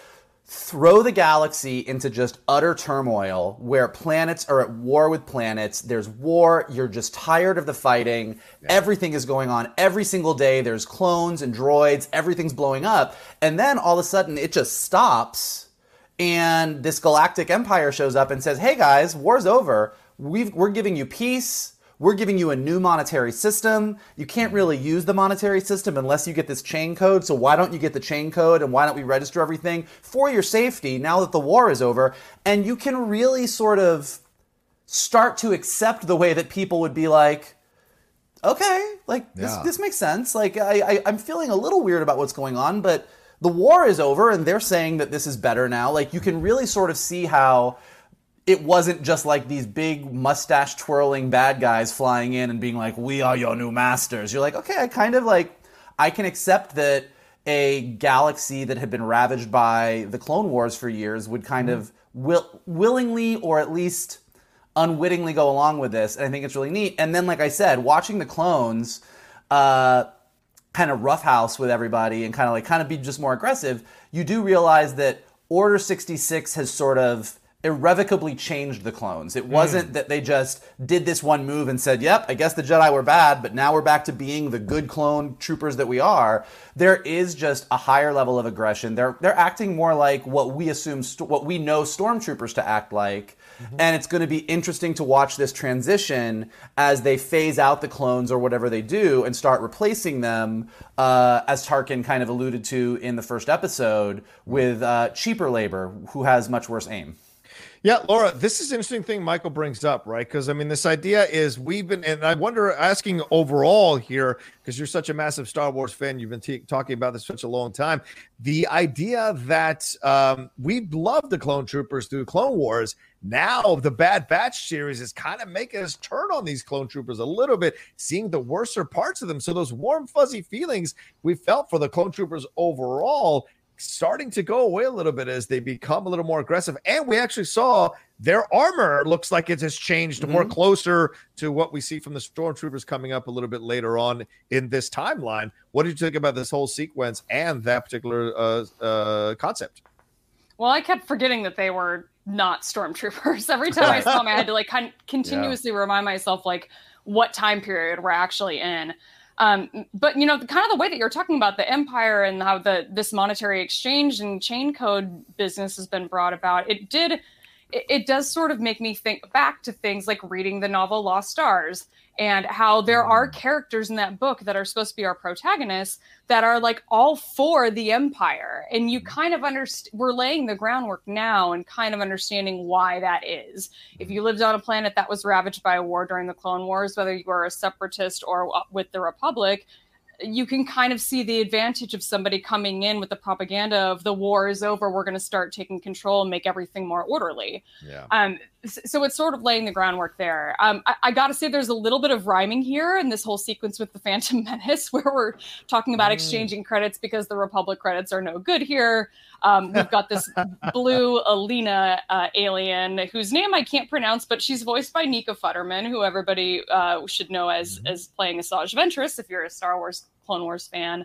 throw the galaxy into just utter turmoil where planets are at war with planets. There's war. You're just tired of the fighting. Yeah. Everything is going on every single day. There's clones and droids. Everything's blowing up. And then all of a sudden it just stops. And this galactic empire shows up and says, hey guys, war's over. We've, we're giving you peace. We're giving you a new monetary system. You can't really use the monetary system unless you get this chain code. So why don't you get the chain code and why don't we register everything for your safety now that the war is over? And you can really sort of start to accept the way that people would be like, okay, like this, yeah. this makes sense. Like I, I, I'm feeling a little weird about what's going on, but the war is over and they're saying that this is better now. Like you can really sort of see how it wasn't just like these big mustache twirling bad guys flying in and being like, we are your new masters. You're like, okay, I kind of like, I can accept that a galaxy that had been ravaged by the Clone Wars for years would kind mm-hmm. of will, willingly or at least unwittingly go along with this. And I think it's really neat. And then, like I said, watching the clones uh, kind of roughhouse with everybody and kind of like kind of be just more aggressive, you do realize that Order sixty-six has sort of irrevocably changed the clones. It wasn't mm. that they just did this one move and said, yep, I guess the Jedi were bad, but now we're back to being the good clone troopers that we are. There is just a higher level of aggression. They're they're acting more like what we assume, st- what we know stormtroopers to act like. Mm-hmm. And it's going to be interesting to watch this transition as they phase out the clones or whatever they do and start replacing them, uh, as Tarkin kind of alluded to in the first episode, with uh, cheaper labor who has much worse aim. Yeah, Laura, this is an interesting thing Michael brings up, right? Because, I mean, this idea is we've been, and I wonder, asking overall here, because you're such a massive Star Wars fan, you've been t- talking about this for such a long time, the idea that um, we loved the clone troopers through Clone Wars. Now the Bad Batch series is kind of making us turn on these clone troopers a little bit, seeing the worser parts of them. So those warm, fuzzy feelings we felt for the clone troopers overall starting to go away a little bit as they become a little more aggressive. And we actually saw their armor looks like it has changed mm-hmm. more closer to what we see from the stormtroopers coming up a little bit later on in this timeline. What did you think about this whole sequence and that particular uh, uh, concept? Well, I kept forgetting that they were not stormtroopers. Every time I saw them, I had to like con- continuously yeah. remind myself like what time period we're actually in. Um, but, you know, kind of the way that you're talking about the empire and how the this monetary exchange and chain code business has been brought about, it did, it, it does sort of make me think back to things like reading the novel Lost Stars and how there are characters in that book that are supposed to be our protagonists that are like all for the empire. And you kind of understand, we're laying the groundwork now and kind of understanding why that is. If you lived on a planet that was ravaged by a war during the Clone Wars, whether you were a separatist or with the Republic, you can kind of see the advantage of somebody coming in with the propaganda of the war is over. We're going to start taking control and make everything more orderly. Yeah. Um, so it's sort of laying the groundwork there. Um, I, I got to say there's a little bit of rhyming here in this whole sequence with the Phantom Menace where we're talking about mm. exchanging credits because the Republic credits are no good here. Um, we've got this blue Aleena uh, alien whose name I can't pronounce, but she's voiced by Nika Futterman, who everybody uh, should know as, mm-hmm. as playing Asajj Ventress if you're a Star Wars Clone Wars fan.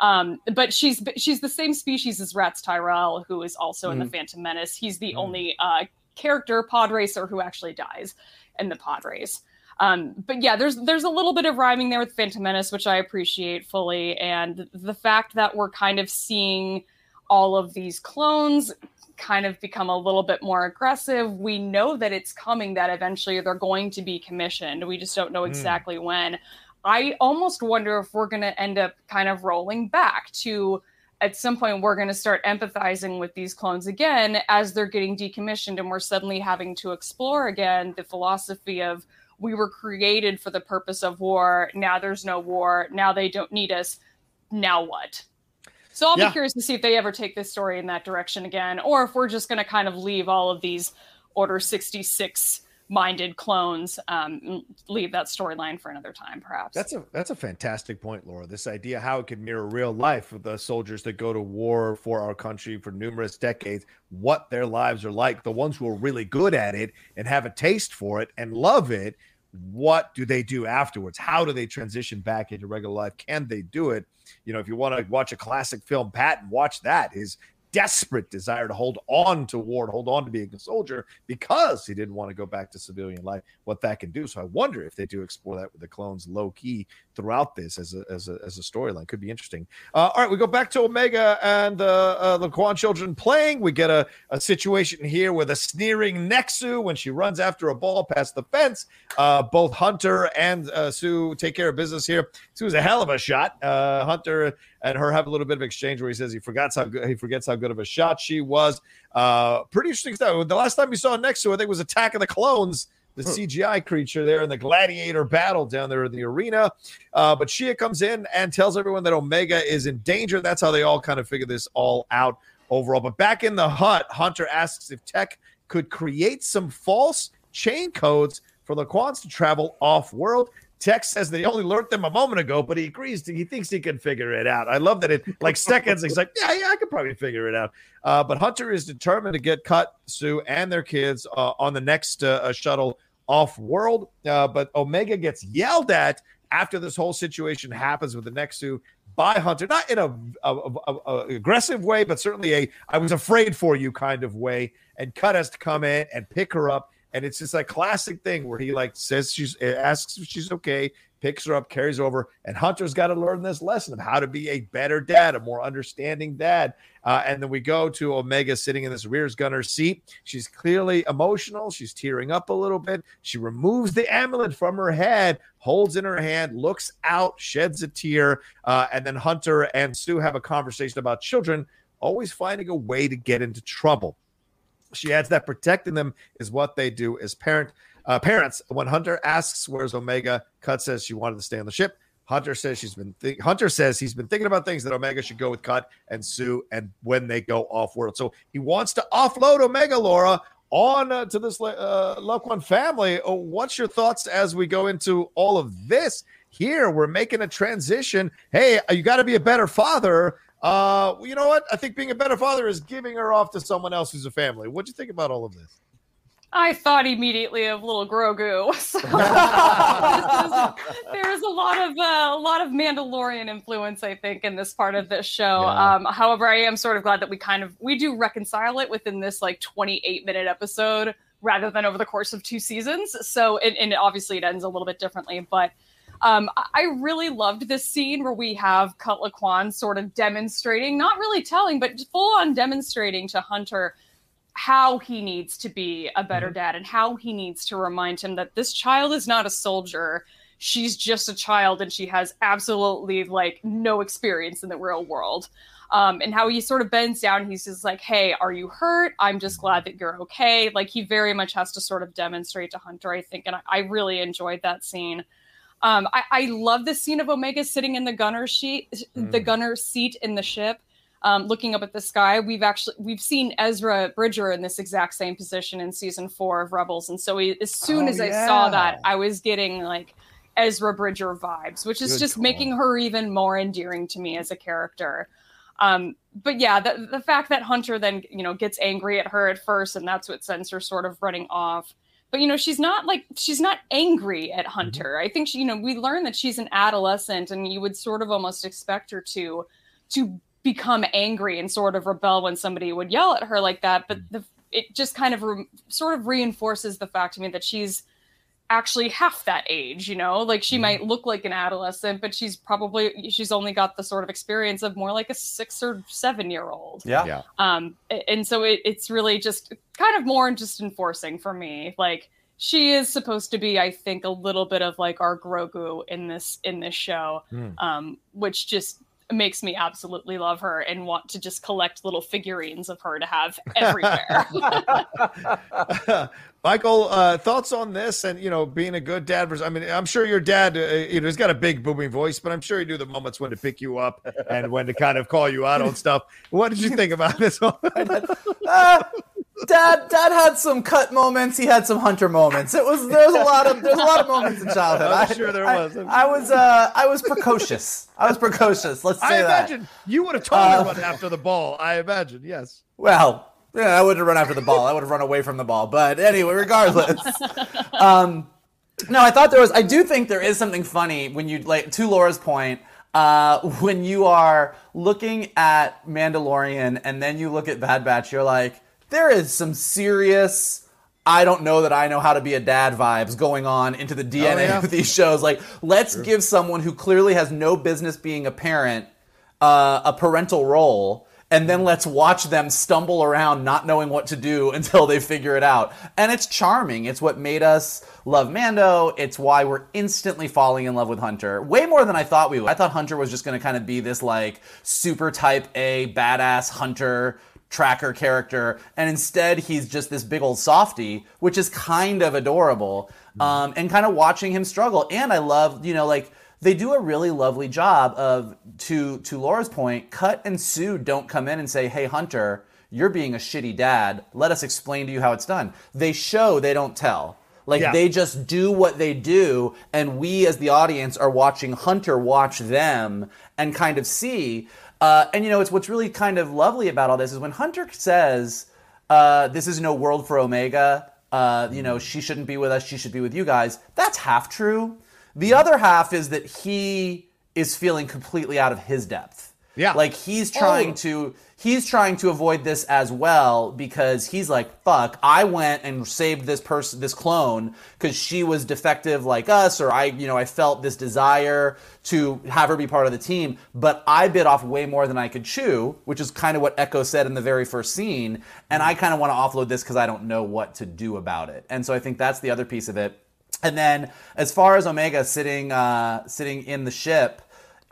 Um, but she's she's the same species as Ratz Tyrell, who is also mm. in the Phantom Menace. He's the mm. only uh, character pod racer who actually dies in the pod race. Um, but yeah, there's there's a little bit of rhyming there with Phantom Menace, which I appreciate fully. And the fact that we're kind of seeing all of these clones kind of become a little bit more aggressive. We know that it's coming, that eventually they're going to be commissioned. We just don't know exactly mm. when. I almost wonder if we're going to end up kind of rolling back to, at some point, we're going to start empathizing with these clones again as they're getting decommissioned, and we're suddenly having to explore again the philosophy of, we were created for the purpose of war. Now there's no war. Now they don't need us. Now what? So I'll yeah. be curious to see if they ever take this story in that direction again, or if we're just going to kind of leave all of these Order sixty-six minded clones, um, leave that storyline for another time, perhaps. That's a that's a fantastic point, Laura. This idea how it could mirror real life with the soldiers that go to war for our country for numerous decades, what their lives are like, the ones who are really good at it and have a taste for it and love it. What do they do afterwards? How do they transition back into regular life? Can they do it? You know, if you want to watch a classic film, Patton, watch that. His desperate desire to hold on to war, to hold on to being a soldier because he didn't want to go back to civilian life, what that can do. So I wonder if they do explore that with the clones low key throughout this as a, as a, as a storyline. Could be interesting. Uh, all right, we go back to Omega and uh, uh, the Quan children playing. We get a, a situation here with a sneering Nexu when she runs after a ball past the fence. Uh, both Hunter and uh, Sue take care of business here. Sue's a hell of a shot. Uh, Hunter and her have a little bit of exchange where he says he forgets how good, he forgets how good of a shot she was. Uh, pretty interesting stuff. The last time we saw Nexu, I think, was Attack of the Clones, the huh. C G I creature there in the gladiator battle down there in the arena. Uh, but Shia comes in and tells everyone that Omega is in danger. That's how they all kind of figure this all out overall. But back in the hut, Hunter asks if Tech could create some false chain codes for the Quans to travel off-world. Tech says they only learned them a moment ago, but he agrees. To, he thinks he can figure it out. I love that it, like seconds, he's like, yeah, yeah, I could probably figure it out. Uh, but Hunter is determined to get Cut, Sue, and their kids uh, on the next uh, shuttle off-world. Uh, but Omega gets yelled at after this whole situation happens with the Nexu by Hunter. Not in a, a, a, a aggressive way, but certainly a I was afraid for you kind of way. And Cut has to come in and pick her up. And it's just that classic thing where he like says she's asks if she's okay, picks her up, carries her over, and Hunter's got to learn this lesson of how to be a better dad, a more understanding dad. Uh, and then we go to Omega sitting in this rear gunner seat. She's clearly emotional. She's tearing up a little bit. She removes the amulet from her head, holds in her hand, looks out, sheds a tear. Uh, and then Hunter and Sue have a conversation about children always finding a way to get into trouble. She adds that protecting them is what they do as parent uh, parents. When Hunter asks, where's Omega? Cut says she wanted to stay on the ship. Hunter says she's been th- Hunter says he's been thinking about things that Omega should go with Cut and Sue and when they go off world. So he wants to offload Omega, Laura, on uh, to this uh, Lawquane family. Oh, what's your thoughts as we go into all of this here? We're making a transition. Hey, you got to be a better father. Uh, you know what? I think being a better father is giving her off to someone else who's a family. What'd you think about all of this? I thought immediately of little Grogu. So, is, there's a lot of uh, a lot of Mandalorian influence, I think, in this part of this show. Yeah. Um, however, I am sort of glad that we kind of we do reconcile it within this like twenty-eight minute episode rather than over the course of two seasons. So, and, and obviously, it ends a little bit differently, but. Um, I really loved this scene where we have Cut Lawquane sort of demonstrating, not really telling, but full on demonstrating to Hunter how he needs to be a better mm-hmm. dad and how he needs to remind him that this child is not a soldier. She's just a child and she has absolutely like no experience in the real world. Um, and how he sort of bends down. He's just like, hey, are you hurt? I'm just glad that you're okay. Like he very much has to sort of demonstrate to Hunter, I think. And I, I really enjoyed that scene. Um, I, I love the scene of Omega sitting in the gunner sheet, mm. the gunner seat in the ship, um, looking up at the sky. We've actually we've seen Ezra Bridger in this exact same position in season four of Rebels, and so we, as soon oh, as yeah. I saw that, I was getting like Ezra Bridger vibes, which is Good just call. making her even more endearing to me as a character. Um, but yeah, the, the fact that Hunter then you know gets angry at her at first, and that's what sends her sort of running off. But, you know, she's not like she's not angry at Hunter. I think, she, you know, we learn that she's an adolescent and you would sort of almost expect her to. to become angry and sort of rebel when somebody would yell at her like that. But the, it just kind of re, sort of reinforces the fact to me that she's actually half that age, you know, like she might look like an adolescent, but she's probably, she's only got the sort of experience of more like a six or seven year old. Yeah. yeah. Um, and so it, it's really just kind of more just enforcing for me. Like she is supposed to be, I think, a little bit of like our Grogu in this, in this show, mm. um, which just makes me absolutely love her and want to just collect little figurines of her to have everywhere. Michael, uh, thoughts on this and, you know, being a good dad? I mean, I'm sure your dad, uh, you know, he's got a big booming voice, but I'm sure he knew the moments when to pick you up and when to kind of call you out on stuff. What did you think about this? uh, Dad, Dad had some Cut moments. He had some Hunter moments. It was there's a lot of there's a lot of moments in childhood. I'm sure there was. I, I, I was uh, I was precocious. I was precocious. Let's say that. I imagine that. You would have told uh, me run after the ball. I imagine, yes. Well, yeah, I wouldn't have run after the ball. I would have run away from the ball. But anyway, regardless. um, no, I thought there was. I do think there is something funny when you like to Laura's point. Uh, when you are looking at Mandalorian and then you look at Bad Batch, you're like, there is some serious, I don't know that I know how to be a dad vibes going on into the D N A oh, yeah. of these shows. Like, let's sure. give someone who clearly has no business being a parent uh, a parental role, and then let's watch them stumble around not knowing what to do until they figure it out. And it's charming. It's what made us love Mando. It's why we're instantly falling in love with Hunter. Way more than I thought we would. I thought Hunter was just going to kind of be this, like, super type A, badass Hunter tracker character, and instead he's just this big old softy, which is kind of adorable, um, and kind of watching him struggle. And I love, you know, like, they do a really lovely job of, to to Laura's point, Cut and Sue don't come in and say, hey, Hunter, you're being a shitty dad. Let us explain to you how it's done. They show, they don't tell. Like, yeah. they just do what they do, and we as the audience are watching Hunter watch them and kind of see. Uh, and, you know, it's what's really kind of lovely about all this is when Hunter says, uh, this is no world for Omega, uh, you know, she shouldn't be with us, she should be with you guys. That's half true. The other half is that he is feeling completely out of his depth. Yeah. Like, he's trying oh. to, he's trying to avoid this as well, because he's like, fuck, I went and saved this person, this clone, because she was defective like us, or I, you know, I felt this desire to have her be part of the team, but I bit off way more than I could chew, which is kind of what Echo said in the very first scene, and I kind of want to offload this because I don't know what to do about it. And so I think that's the other piece of it. And then as far as Omega sitting, uh, sitting in the ship,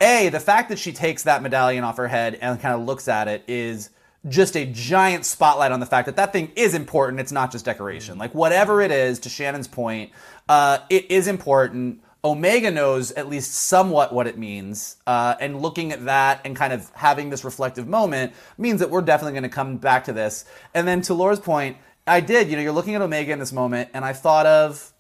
A, the fact that she takes that medallion off her head and kind of looks at it is just a giant spotlight on the fact that that thing is important. It's not just decoration. Like, whatever it is, to Shannon's point, uh, it is important. Omega knows at least somewhat what it means. Uh, and looking at that and kind of having this reflective moment means that we're definitely going to come back to this. And then to Laura's point, I did, you know, you're looking at Omega in this moment, and I thought of...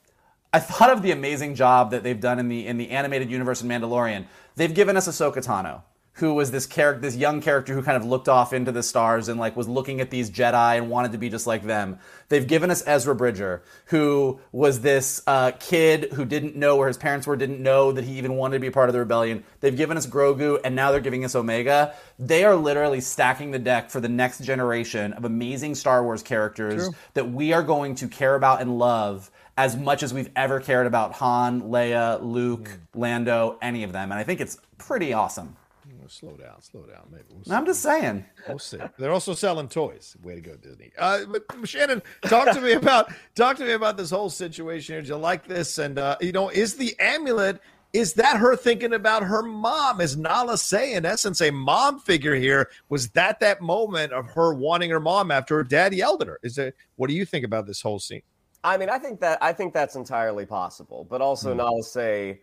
I thought of the amazing job that they've done in the in the animated universe in Mandalorian. They've given us Ahsoka Tano, who was this character, this young character who kind of looked off into the stars and like was looking at these Jedi and wanted to be just like them. They've given us Ezra Bridger, who was this uh, kid who didn't know where his parents were, didn't know that he even wanted to be part of the rebellion. They've given us Grogu, and now they're giving us Omega. They are literally stacking the deck for the next generation of amazing Star Wars characters True. that we are going to care about and love as much as we've ever cared about Han, Leia, Luke, mm. Lando, any of them. And I think it's pretty awesome. Slow down, slow down. Maybe we'll I'm just saying. We'll see. They're also selling toys. Way to go, Disney. Uh, but Shannon, talk to me about talk to me about this whole situation here. Do you like this? And uh, you know, is the amulet? Is that her thinking about her mom? Is Nala Say, in essence, a mom figure here? Was that that moment of her wanting her mom after her dad yelled at her? Is that what do you think about this whole scene? I mean, I think that I think that's entirely possible. But also, mm-hmm. Nala Say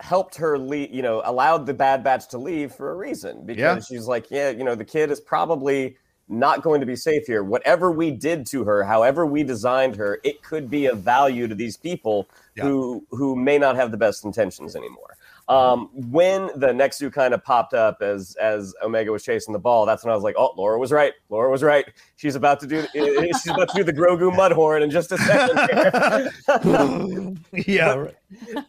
helped her leave, you know, allowed the Bad Batch to leave for a reason, because yeah. she's like, yeah, you know, the kid is probably not going to be safe here. Whatever we did to her, however we designed her, it could be of value to these people yeah. who who may not have the best intentions anymore. Um, when the Nexu kind of popped up as as Omega was chasing the ball, that's when I was like, "Oh, Laura was right. Laura was right. She's about to do she's about to do the Grogu mudhorn in just a second." Yeah. Right.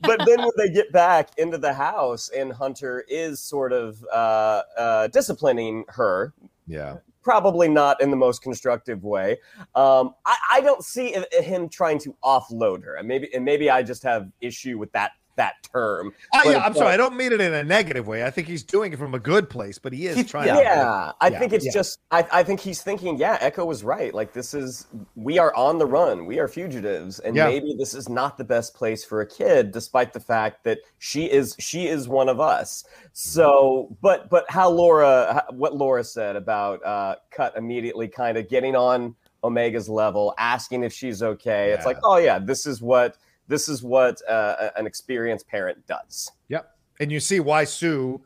But then when they get back into the house, and Hunter is sort of uh, uh, disciplining her. Yeah. Probably not in the most constructive way. Um, I, I don't see him trying to offload her, and maybe and maybe I just have issue with that that term. I, but, I'm but, sorry, I don't mean it in a negative way. I think he's doing it from a good place, but he is trying. Yeah, to... Yeah, I think it's yeah. just. I, I think he's thinking. Yeah, Echo was right. Like this is, we are on the run. We are fugitives, and yeah. maybe this is not the best place for a kid, despite the fact that she is. She is one of us. So, but but how Laura, what Laura said about uh, Cut immediately kind of getting on Omega's level, asking if she's okay. Yeah. It's like, oh yeah, this is what this is what uh, an experienced parent does. Yep, and you see why Sue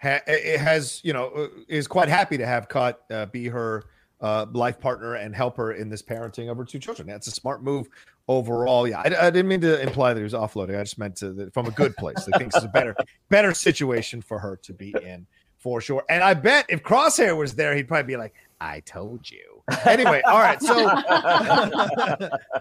ha- has you know is quite happy to have Cut uh, be her uh, life partner and help her in this parenting of her two children. That's a smart move. Overall, yeah, I, I didn't mean to imply that he was offloading. I just meant to that from a good place. That thinks it's a better, better situation for her to be in for sure. And I bet if Crosshair was there, he'd probably be like, "I told you." Anyway, all right. So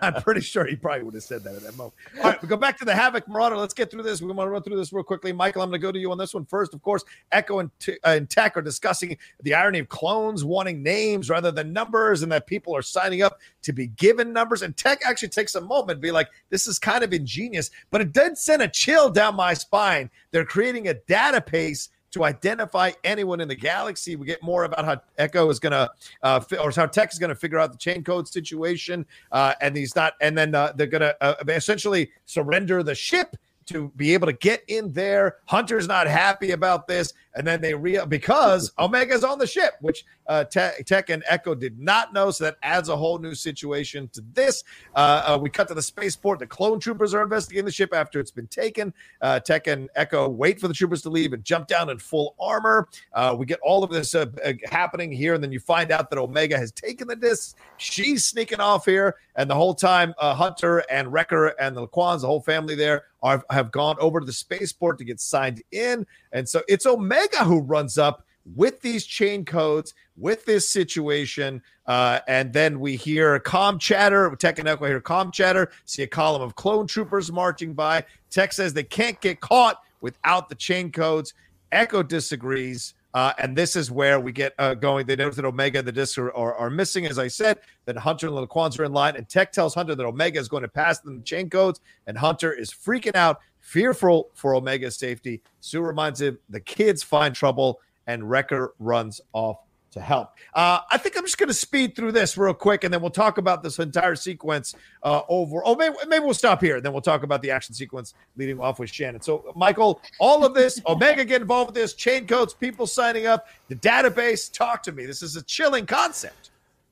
I'm pretty sure he probably would have said that at that moment. All right, we go back to the Havoc Marauder. Let's get through this. We want to run through this real quickly, Michael. I'm going to go to you on this one first. Of course, Echo and, T- uh, and Tech are discussing the irony of clones wanting names rather than numbers, and that people are signing up to be given numbers. And Tech actually takes a moment to be like, "This is kind of ingenious," but it did send a chill down my spine. They're creating a database to identify anyone in the galaxy. We get more about how Echo is going to, uh, fi- or how Tech is going to figure out the chain code situation, uh, and he's not. And then uh, they're going to uh, essentially surrender the ship to be able to get in there. Hunter's not happy about this, and then they re- because Omega's on the ship, which uh, Te- Tech and Echo did not know, so that adds a whole new situation to this. Uh, uh, we cut to the spaceport. The clone troopers are investigating the ship after it's been taken. Uh, Tech and Echo wait for the troopers to leave and jump down in full armor. Uh, we get all of this uh, uh, happening here, and then you find out that Omega has taken the disc. She's sneaking off here, and the whole time uh, Hunter and Wrecker and the Lawquanes, the whole family there, Are, have gone over to the spaceport to get signed in. And so it's Omega who runs up with these chain codes, with this situation. Uh, and then we hear comm chatter. Tech and Echo hear comm chatter, see a column of clone troopers marching by. Tech says they can't get caught without the chain codes. Echo disagrees. Uh, and this is where we get uh, going. They notice that Omega and the discs are, are, are missing, as I said, that Hunter and the Lawquanes are in line. And Tech tells Hunter that Omega is going to pass them the chain codes. And Hunter is freaking out, fearful for Omega's safety. Sue reminds him the kids find trouble, and Wrecker runs off to help. Uh, I think I'm just going to speed through this real quick, and then we'll talk about this entire sequence uh, over. Oh, maybe, maybe we'll stop here, and then we'll talk about the action sequence leading off with Shannon. So, Michael, all of this, Omega get involved with this, chain codes, people signing up, the database, talk to me. This is a chilling concept.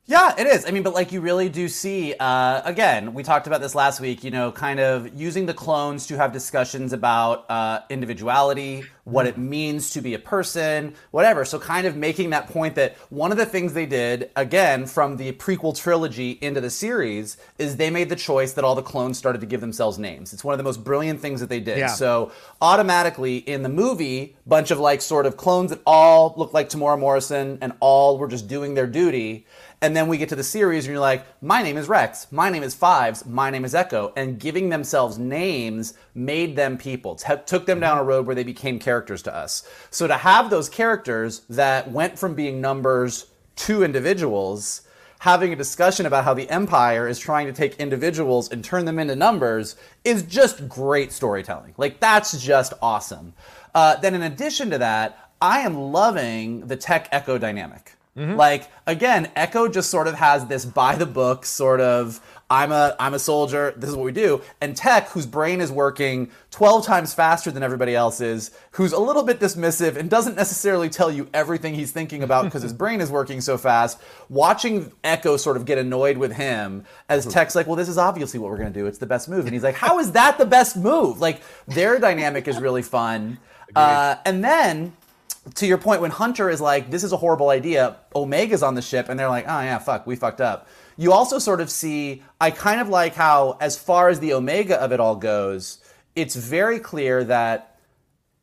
Yeah, it is. I mean, but like you really do see, uh, again, we talked about this last week, you know, kind of using the clones to have discussions about uh, individuality, what it means to be a person, whatever. So kind of making that point that one of the things they did, again, from the prequel trilogy into the series, is they made the choice that all the clones started to give themselves names. It's one of the most brilliant things that they did. Yeah. So automatically in the movie, bunch of like sort of clones that all looked like Tamora Morrison and all were just doing their duty. And then we get to the series and you're like, my name is Rex, my name is Fives, my name is Echo. And giving themselves names made them people, t- took them down a road where they became characters to us. So to have those characters that went from being numbers to individuals, having a discussion about how the Empire is trying to take individuals and turn them into numbers is just great storytelling. Like, that's just awesome. Uh, then in addition to that, I am loving the Tech-Echo dynamic. Mm-hmm. Like, again, Echo just sort of has this by-the-book sort of, I'm a I'm a soldier, this is what we do. And Tech, whose brain is working twelve times faster than everybody else's, who's a little bit dismissive and doesn't necessarily tell you everything he's thinking about because his brain is working so fast, watching Echo sort of get annoyed with him as Tech's like, well, this is obviously what we're going to do. It's the best move. And he's like, how is that the best move? Like, their dynamic is really fun. Uh, and then... to your point, when Hunter is like, this is a horrible idea, Omega's on the ship, and they're like, oh yeah, fuck, we fucked up. You also sort of see, I kind of like how, as far as the Omega of it all goes, it's very clear that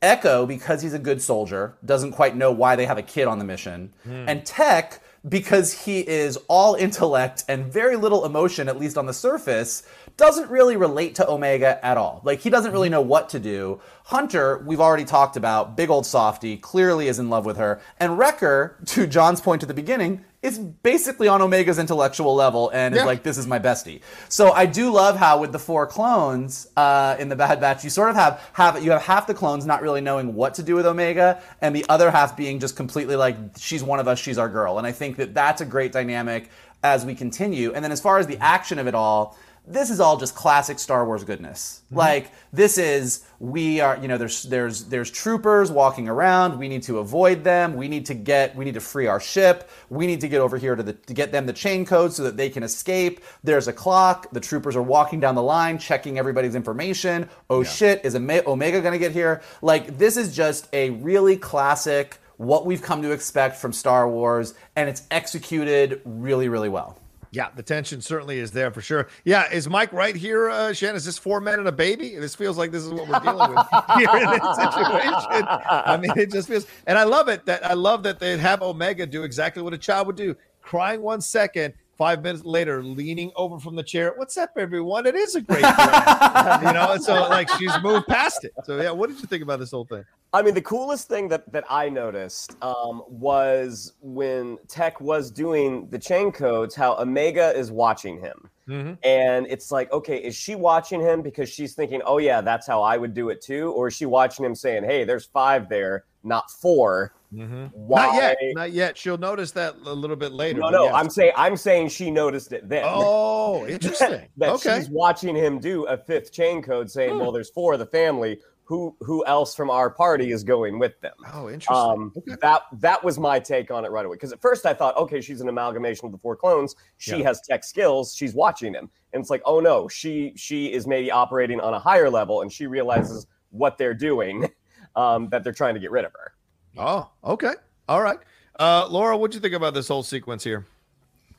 Echo, because he's a good soldier, doesn't quite know why they have a kid on the mission. Hmm. And Tech, because he is all intellect and very little emotion, at least on the surface, doesn't really relate to Omega at all. Like, he doesn't really know what to do. Hunter, we've already talked about, big old softy, clearly is in love with her. And Wrecker, to John's point at the beginning, is basically on Omega's intellectual level and yeah. is like, this is my bestie. So I do love how with the four clones uh, in the Bad Batch, you sort of have, have you have half the clones not really knowing what to do with Omega and the other half being just completely like, she's one of us, she's our girl. And I think that that's a great dynamic as we continue. And then as far as the action of it all, this is all just classic Star Wars goodness. Mm-hmm. Like, this is, we are, you know, there's there's there's troopers walking around. We need to avoid them. We need to get, we need to free our ship. We need to get over here to, the, to get them the chain code so that they can escape. There's a clock. The troopers are walking down the line, checking everybody's information. Oh yeah. shit, is Omega going to get here? Like, this is just a really classic, what we've come to expect from Star Wars, and it's executed really, really well. Yeah, the tension certainly is there for sure. Yeah, is Mike right here, uh, Shannon? Is this four men and a baby? This feels like this is what we're dealing with here in this situation. I mean, it just feels, and I love it that I love that they have Omega do exactly what a child would do: crying one second, five minutes later, leaning over from the chair. What's up, everyone? It is a great brand, you know. And so, like, she's moved past it. So, yeah, what did you think about this whole thing? I mean, the coolest thing that, that I noticed um, was when Tech was doing the chain codes, how Omega is watching him. Mm-hmm. And it's like, okay, is she watching him because she's thinking, oh, yeah, that's how I would do it too? Or is she watching him saying, hey, there's five there, not four? Mm-hmm. Why? Not yet. Not yet. She'll notice that a little bit later. No, no. Yes. I'm saying I'm saying she noticed it then. Oh, interesting. that that okay. She's watching him do a fifth chain code saying, hmm. well, there's four of the family. Who who else from our party is going with them? Oh, interesting. Um, okay. That that was my take on it right away. Because at first I thought, okay, she's an amalgamation of the four clones. She yeah. has tech skills. She's watching them. And it's like, oh, no, she she is maybe operating on a higher level. And she realizes what they're doing, um, that they're trying to get rid of her. Oh, okay. All right. Uh, Laura, what'd you think about this whole sequence here?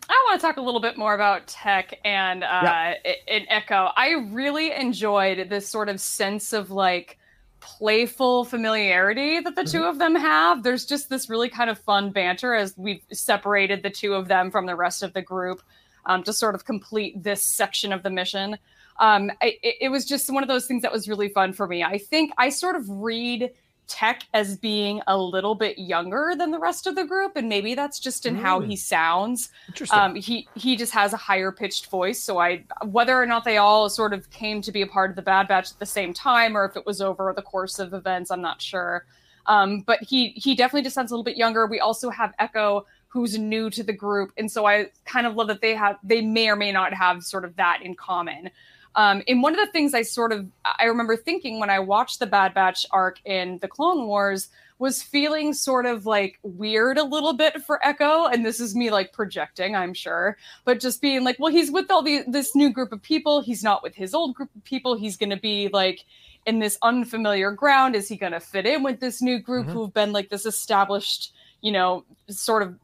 I want to talk a little bit more about Tech and, uh, yeah. and Echo. I really enjoyed this sort of sense of, like, playful familiarity that the mm-hmm. two of them have. There's just this really kind of fun banter as we've separated the two of them from the rest of the group, um, to sort of complete this section of the mission. Um, I, it was just one of those things that was really fun for me. I think I sort of read Tech as being a little bit younger than the rest of the group, and maybe that's just in mm. how he sounds. Interesting. Um, he he just has a higher pitched voice. So I, whether or not they all sort of came to be a part of the Bad Batch at the same time, or if it was over the course of events, I'm not sure. Um, but he he definitely just sounds a little bit younger. We also have Echo, who's new to the group, and so I kind of love that they have they may or may not have sort of that in common. Um, and one of the things I sort of, I remember thinking when I watched the Bad Batch arc in the Clone Wars was feeling sort of like weird a little bit for Echo. And this is me like projecting, I'm sure, but just being like, well, he's with all the, this new group of people. He's not with his old group of people. He's going to be like in this unfamiliar ground. Is he going to fit in with this new group mm-hmm. who've been like this established, you know, sort of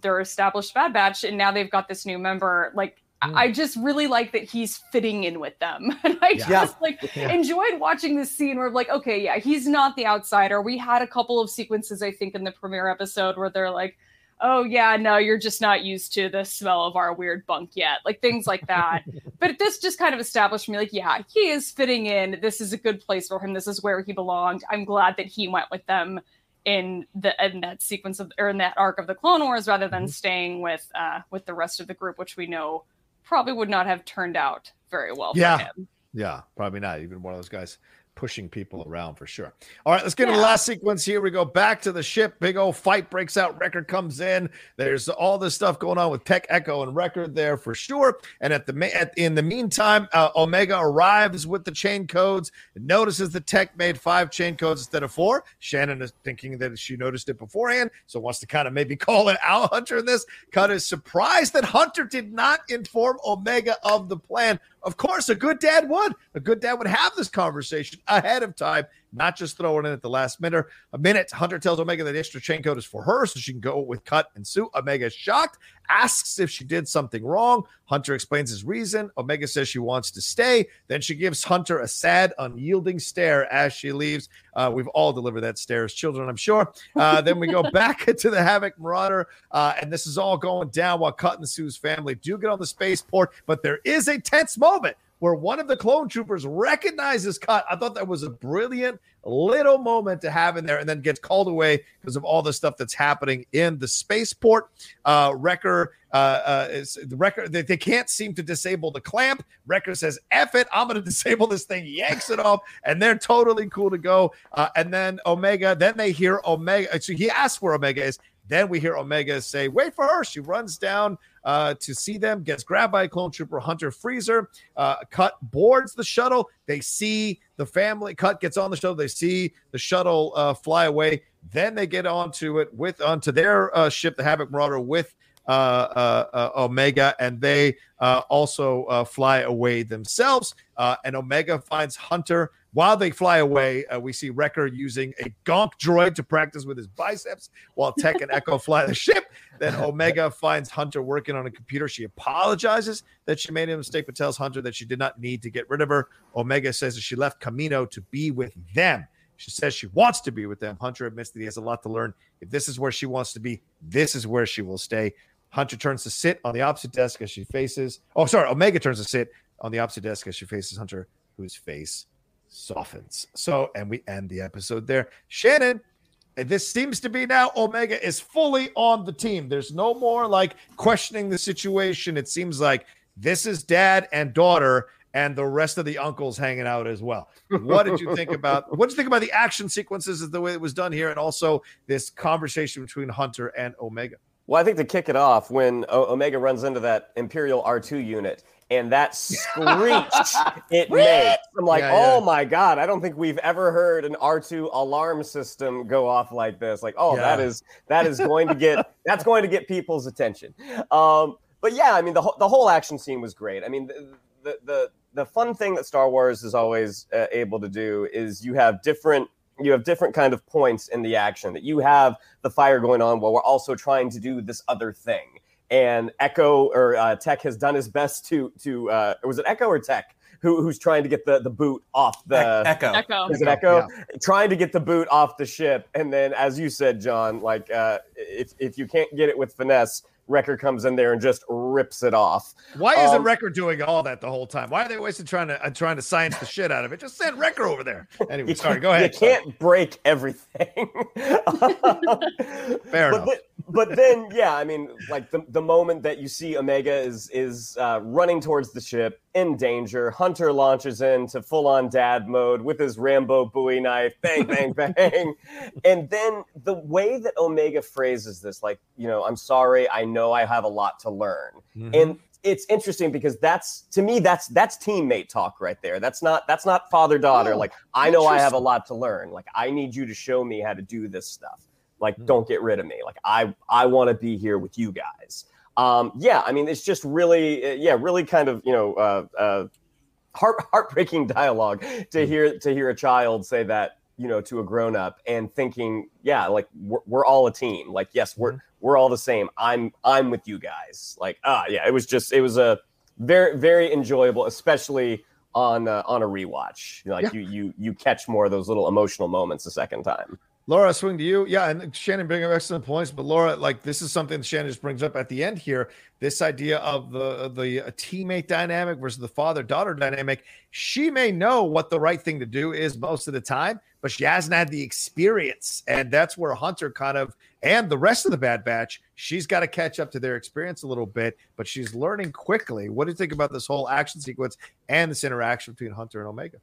their established Bad Batch. And now they've got this new member, like, I just really like that he's fitting in with them. And I yeah. just like yeah. enjoyed watching this scene where I'm like, okay, yeah, he's not the outsider. We had a couple of sequences, I think, in the premiere episode where they're like, oh yeah, no, you're just not used to the smell of our weird bunk yet. Like things like that. But this just kind of established for me like, yeah, he is fitting in. This is a good place for him. This is where he belonged. I'm glad that he went with them in the in that sequence of, or in that arc of the Clone Wars rather than mm-hmm. staying with uh, with the rest of the group, which we know probably would not have turned out very well yeah. for him. Yeah, probably not. Even one of those guys pushing people around for sure. All right, let's get yeah. to the last sequence here. We go back to the ship. Big old fight breaks out. Wrecker comes in. There's all this stuff going on with Tech, Echo, and Wrecker there for sure. And at the at, in the meantime, uh, Omega arrives with the chain codes and notices that Tech made five chain codes instead of four. Shannon is thinking that she noticed it beforehand, so wants to kind of maybe call it out Hunter in this. Cut is surprised that Hunter did not inform Omega of the plan. Of course, a good dad would. A good dad would have this conversation ahead of time not just throwing in at the last minute. A minute, Hunter tells Omega that extra chain code is for her so she can go with Cut and Sue. Omega is shocked, asks if she did something wrong. Hunter explains his reason. Omega says she wants to stay. Then she gives Hunter a sad, unyielding stare as she leaves. Uh, we've all delivered that stare as children, I'm sure. Uh, then we go back to the Havoc Marauder, uh, and this is all going down while Cut and Sue's family do get on the spaceport, but there is a tense moment where one of the clone troopers recognizes Cut. I thought that was a brilliant little moment to have in there, and then gets called away because of all the stuff that's happening in the spaceport. Uh, Wrecker, uh, uh, is, the Wrecker they, they can't seem to disable the clamp. Wrecker says, F it, I'm going to disable this thing, yanks it off, and they're totally cool to go. Uh, and then Omega, then they hear Omega. So he asks where Omega is. Then we hear Omega say, wait for her. She runs down uh, to see them, gets grabbed by a clone trooper, Hunter Freezer. Uh, Cut boards the shuttle. They see the family. Cut gets on the shuttle. They see the shuttle uh, fly away. Then they get onto it with onto their uh, ship, the Havoc Marauder, with uh, uh, uh, Omega, and they uh, also uh, fly away themselves. Uh, and Omega finds Hunter. While they fly away, uh, we see Wrecker using a gonk droid to practice with his biceps while Tech and Echo fly the ship. Then Omega finds Hunter working on a computer. She apologizes that she made a mistake, but tells Hunter that she did not need to get rid of her. Omega says that she left Camino to be with them. She says she wants to be with them. Hunter admits that he has a lot to learn. If this is where she wants to be, this is where she will stay. Hunter turns to sit on the opposite desk as she faces... Oh, sorry. Omega turns to sit on the opposite desk as she faces Hunter, whose face softens. So, and we end the episode there. Shannon, this seems to be now Omega is fully on the team. There's no more like questioning the situation. It seems like this is dad and daughter and the rest of the uncles hanging out as well. What did you think about, what did you think about the action sequences of the way it was done here, and also this conversation between Hunter and Omega? Well, I think to kick it off, when o- Omega runs into that Imperial R two unit, and that screech it made. I'm like, yeah, yeah. oh my God, I don't think we've ever heard an R two alarm system go off like this. Like, oh, yeah. that is that is going to get that's going to get people's attention. Um, but yeah, I mean, the, the whole action scene was great. I mean, the the the, the fun thing that Star Wars is always uh, able to do is you have different you have different kind of points in the action, that you have the fire going on while we're also trying to do this other thing. And Echo or uh, Tech has done his best to to uh, was it Echo or Tech who who's trying to get the, the boot off the Echo. Echo. Is it Echo? Yeah. Trying to get the boot off the ship, and then, as you said, John, like uh, if if you can't get it with finesse, Wrecker comes in there and just rips it off. Why um, isn't Wrecker doing all that the whole time? Why are they wasting trying to uh, trying to science the shit out of it? Just send Wrecker over there. Anyway, sorry, go ahead. You can't sorry. break everything. Fair enough. But, but then, yeah, I mean, like the, the moment that you see Omega is is uh, running towards the ship in danger, Hunter launches into full on dad mode with his Rambo Bowie knife, bang, bang, bang, and then the way that Omega phrases this, like, you know, I'm sorry, I know. I have a lot to learn. Mm-hmm. And it's interesting because that's, to me, that's that's teammate talk right there. That's not that's not father-daughter. Oh, like, I know I have a lot to learn. Like, I need you to show me how to do this stuff. Like, mm-hmm. don't get rid of me. Like, I, I want to be here with you guys. Um, yeah, I mean, it's just really, uh, yeah, really kind of, you know, uh, uh, heart heartbreaking dialogue to mm-hmm. hear to hear a child say that, you know, to a grown-up, and thinking, yeah, like we're, we're all a team. Like, yes, we're we're all the same. I'm I'm with you guys. Like, ah, yeah, it was just it was a very, very enjoyable, especially on uh, on a rewatch. Like yeah. you you you catch more of those little emotional moments the second time. Laura, swing to you. Yeah, and Shannon bringing up excellent points. But Laura, like, this is something Shannon just brings up at the end here. This idea of the the teammate dynamic versus the father-daughter dynamic. She may know what the right thing to do is most of the time, but she hasn't had the experience. And that's where Hunter kind of, and the rest of the Bad Batch, she's got to catch up to their experience a little bit, but she's learning quickly. What do you think about this whole action sequence and this interaction between Hunter and Omega?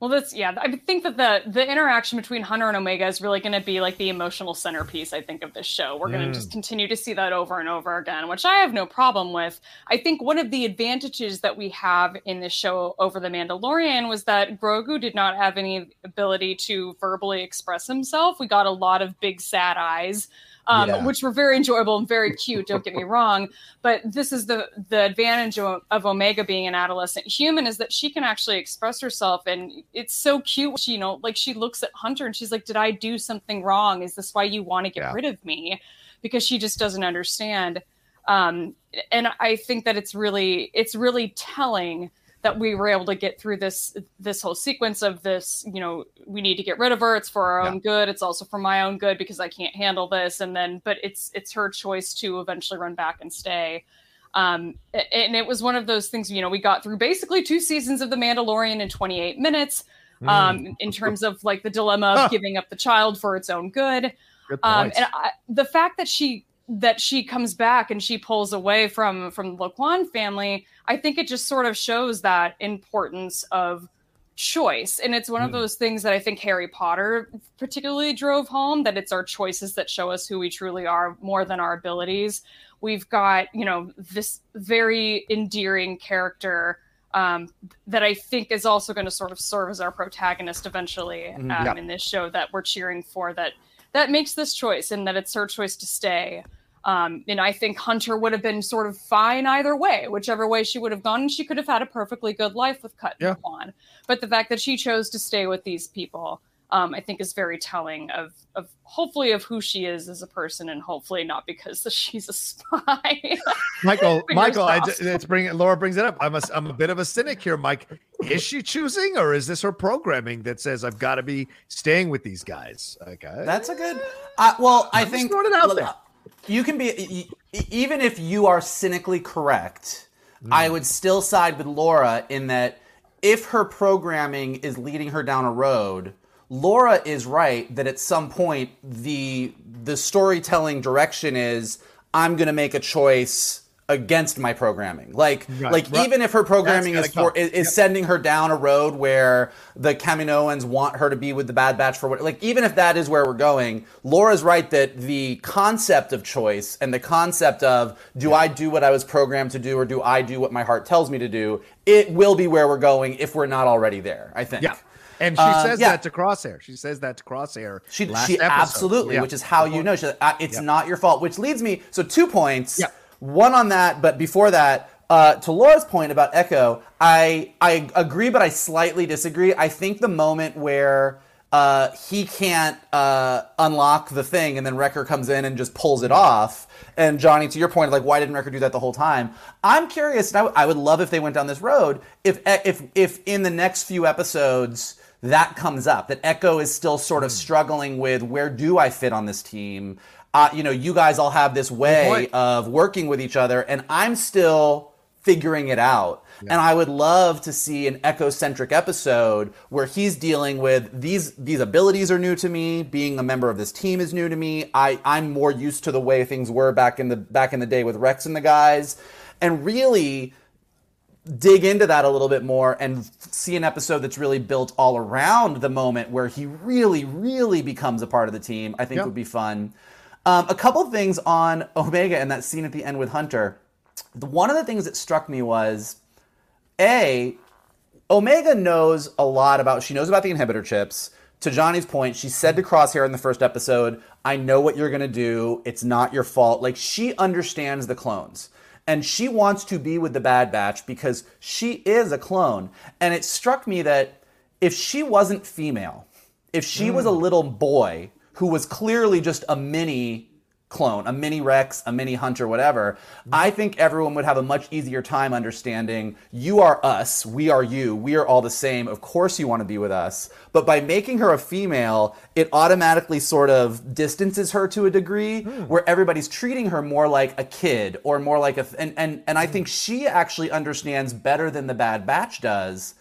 Well, that's, yeah, I think that the the interaction between Hunter and Omega is really going to be like the emotional centerpiece, I think, of this show. We're mm. going to just continue to see that over and over again, which I have no problem with. I think one of the advantages that we have in this show over The Mandalorian was that Grogu did not have any ability to verbally express himself. We got a lot of big sad eyes um, yeah. which were very enjoyable and very cute. Don't get me wrong. But this is the, the advantage of, of Omega being an adolescent human, is that she can actually express herself. And it's so cute. She, you know, like she looks at Hunter and she's like, did I do something wrong? Is this why you want to get yeah. rid of me? Because she just doesn't understand. Um, and I think that it's really, it's really telling that we were able to get through this, this whole sequence of this, you know, we need to get rid of her. It's for our yeah. own good. It's also for my own good because I can't handle this. And then, but it's, it's her choice to eventually run back and stay. Um, and it was one of those things, you know, we got through basically two seasons of The Mandalorian in twenty-eight minutes, um, mm. in terms of like the dilemma of huh. giving up the child for its own good. Good um, and I, the fact that she, that she comes back and she pulls away from, from the Lawquane family, I think it just sort of shows that importance of choice. And it's one mm. of those things that I think Harry Potter particularly drove home, that it's our choices that show us who we truly are more than our abilities. We've got, you know, this very endearing character um, that I think is also going to sort of serve as our protagonist eventually um, yeah. in this show that we're cheering for, that, that makes this choice and that it's her choice to stay. Um, and I think Hunter would have been sort of fine either way, whichever way she would have gone. And she could have had a perfectly good life with Cut yeah. Lawquane. But the fact that she chose to stay with these people, um, I think is very telling of, of hopefully of who she is as a person, and hopefully not because she's a spy. Michael, Michael, I, it's bring, Laura brings it up. I'm a, I'm a bit of a cynic here, Mike. Is she choosing, or is this her programming that says I've got to be staying with these guys? Okay, that's a good. Uh, well, I I'm think just throwing it out there. You can be, even if you are cynically correct, mm. I would still side with Laura in that if her programming is leading her down a road, Laura is right that at some point the the storytelling direction is I'm going to make a choice against my programming. Like, right. like right. even if her programming is for, is yep. sending her down a road where the Kaminoans want her to be with the Bad Batch for what, like, even if that is where we're going, Laura's right that the concept of choice and the concept of do yeah. I do what I was programmed to do, or do I do what my heart tells me to do, it will be where we're going if we're not already there, I think. Yeah. And she uh, says yeah. that to Crosshair. She says that to Crosshair. She, last she episode. Absolutely, yeah. which is how you know. She, uh, it's yeah. not your fault, which leads me. So two points. Yeah. One on that, but before that, uh, to Laura's point about Echo, I I agree, but I slightly disagree. I think the moment where uh, he can't uh, unlock the thing, and then Wrecker comes in and just pulls it off. And Johnny, to your point, like, why didn't Wrecker do that the whole time? I'm curious, and I, w- I would love if they went down this road. If if if in the next few episodes that comes up, that Echo is still sort of struggling with, where do I fit on this team? Uh, you know, you guys all have this way of working with each other, and I'm still figuring it out. Yeah. And I would love to see an Echo-centric episode where he's dealing with these these abilities are new to me, being a member of this team is new to me. I, I'm more used to the way things were back in the back in the day with Rex and the guys, and really dig into that a little bit more and see an episode that's really built all around the moment where he really, really becomes a part of the team. I think yep. would be fun. Um, a couple things on Omega and that scene at the end with Hunter. The, one of the things that struck me was, A, Omega knows a lot about, she knows about the inhibitor chips. To Johnny's point, she said to Crosshair in the first episode, I know what you're going to do. It's not your fault. Like, she understands the clones. And she wants to be with the Bad Batch because she is a clone. And it struck me that if she wasn't female, if she mm. was a little boy who was clearly just a mini clone, a mini Rex, a mini Hunter, whatever, mm. I think everyone would have a much easier time understanding, you are us, we are you, we are all the same, of course you want to be with us. But by making her a female, it automatically sort of distances her to a degree mm. where everybody's treating her more like a kid or more like a, and, and, and I think she actually understands better than the Bad Batch does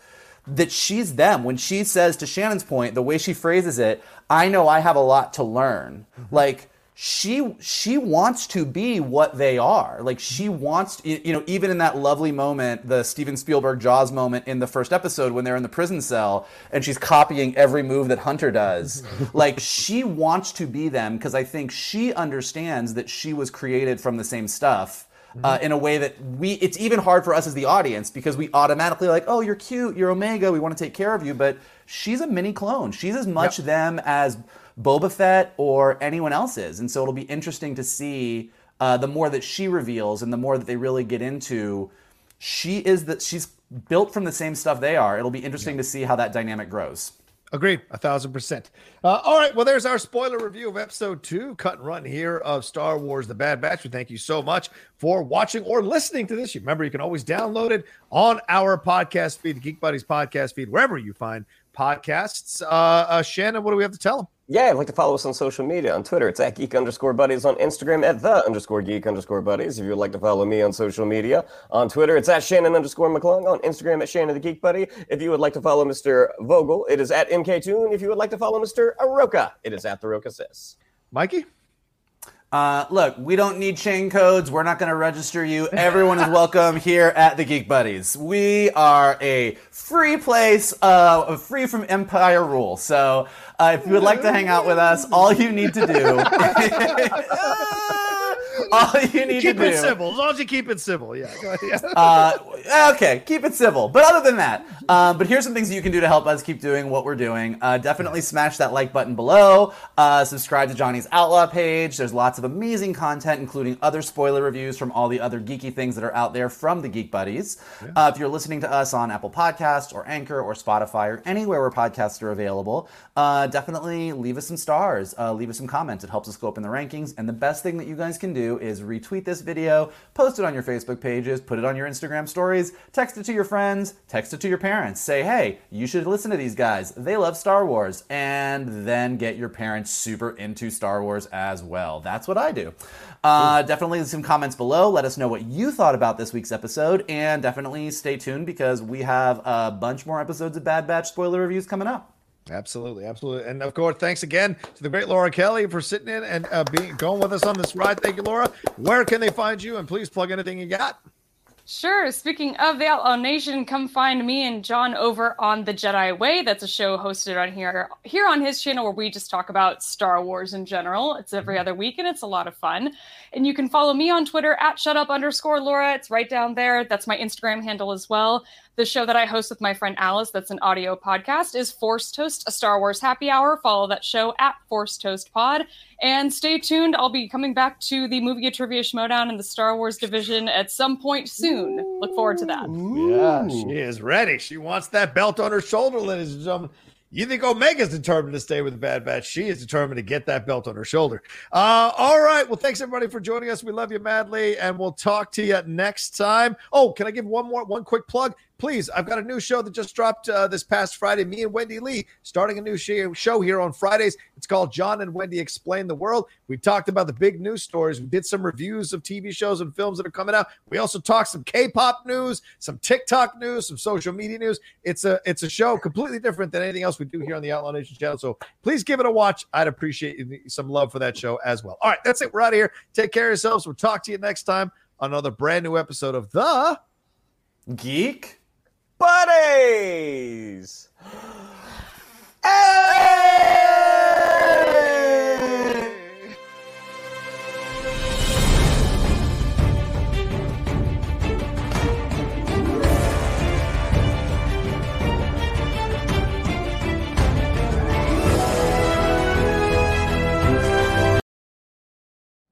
that she's them. When she says, to Shannon's point, the way she phrases it, I know I have a lot to learn. Mm-hmm. Like, she she wants to be what they are. Like, she wants, you know, even in that lovely moment, the Steven Spielberg Jaws moment in the first episode when they're in the prison cell and she's copying every move that Hunter does. Like, she wants to be them because I think she understands that she was created from the same stuff. Uh, in a way that we, it's even hard for us as the audience because we automatically like, oh, you're cute, you're Omega, we want to take care of you. But she's a mini clone. She's as much yep. them as Boba Fett or anyone else's. And so it'll be interesting to see uh, the more that she reveals and the more that they really get into. She is that she's built from the same stuff they are. It'll be interesting yeah. to see how that dynamic grows. Agreed. A thousand percent. Uh, all right. Well, there's our spoiler review of episode two, cut and run here of Star Wars The Bad Batch. We thank you so much for watching or listening to this. You remember, you can always download it on our podcast feed, the Geek Buddies podcast feed, wherever you find podcasts. Uh, uh, Shannon, what do we have to tell them? Yeah, I'd like to follow us on social media. On Twitter, it's at geek underscore buddies. On Instagram, at the underscore geek underscore buddies. If you'd like to follow me on social media, on Twitter, it's at Shannon underscore McClung. On Instagram, at Shannon the Geek Buddy. If you would like to follow Mister Vogel, it is at M K Toon. If you would like to follow Mister Aroka, it is at the Roka Sis. Mikey? Uh, look, we don't need chain codes. We're not going to register you. Everyone is welcome here at the Geek Buddies. We are a free place, uh, free from empire rule. So uh, if you would like to hang out with us, all you need to do... All you need keep to do. Keep it civil. As long as you keep it civil, yeah. uh, okay, keep it civil. But other than that, uh, but here's some things that you can do to help us keep doing what we're doing. Uh, definitely smash that like button below. Uh, subscribe to Johnny's Outlaw page. There's lots of amazing content, including other spoiler reviews from all the other geeky things that are out there from the Geek Buddies. Yeah. Uh, if you're listening to us on Apple Podcasts or Anchor or Spotify or anywhere where podcasts are available, uh, definitely leave us some stars. Uh, leave us some comments. It helps us go up in the rankings. And the best thing that you guys can do is retweet this video, post it on your Facebook pages, put it on your Instagram stories, text it to your friends, text it to your parents. Say, hey, you should listen to these guys. They love Star Wars. And then get your parents super into Star Wars as well. That's what I do. Uh, definitely leave some comments below. Let us know what you thought about this week's episode. And definitely stay tuned because we have a bunch more episodes of Bad Batch spoiler reviews coming up. Absolutely, absolutely, and of course, thanks again to the great Laura Kelly for sitting in and uh, being going with us on this ride. Thank you, Laura. Where can they find you? And please plug anything you got. Sure. Speaking of the Outlaw Nation, come find me and John over on The Jedi Way. That's a show hosted on here, here on his channel where we just talk about Star Wars in general. It's every other week and it's a lot of fun. And you can follow me on Twitter at shutup underscore Laura. It's right down there. That's my Instagram handle as well. The show that I host with my friend Alice, that's an audio podcast, is Force Toast, a Star Wars happy hour. Follow that show at Force Toast Pod. And stay tuned. I'll be coming back to the Movie Trivia Schmodown in the Star Wars division at some point soon. Ooh. Look forward to that. Yeah, she is ready. She wants that belt on her shoulder, ladies and gentlemen. You think Omega's determined to stay with the Bad Batch. She is determined to get that belt on her shoulder. Uh, all right. Well, thanks, everybody, for joining us. We love you madly, and we'll talk to you next time. Oh, can I give one more, one quick plug? Please, I've got a new show that just dropped uh, this past Friday. Me and Wendy Lee starting a new sh- show here on Fridays. It's called John and Wendy Explain the World. We talked about the big news stories. We did some reviews of T V shows and films that are coming out. We also talked some K-pop news, some TikTok news, some social media news. It's a it's a show completely different than anything else we do here on the Outlaw Nation channel. So please give it a watch. I'd appreciate some love for that show as well. All right, that's it. We're out of here. Take care of yourselves. We'll talk to you next time on another brand new episode of The Geek Buddies. Hey!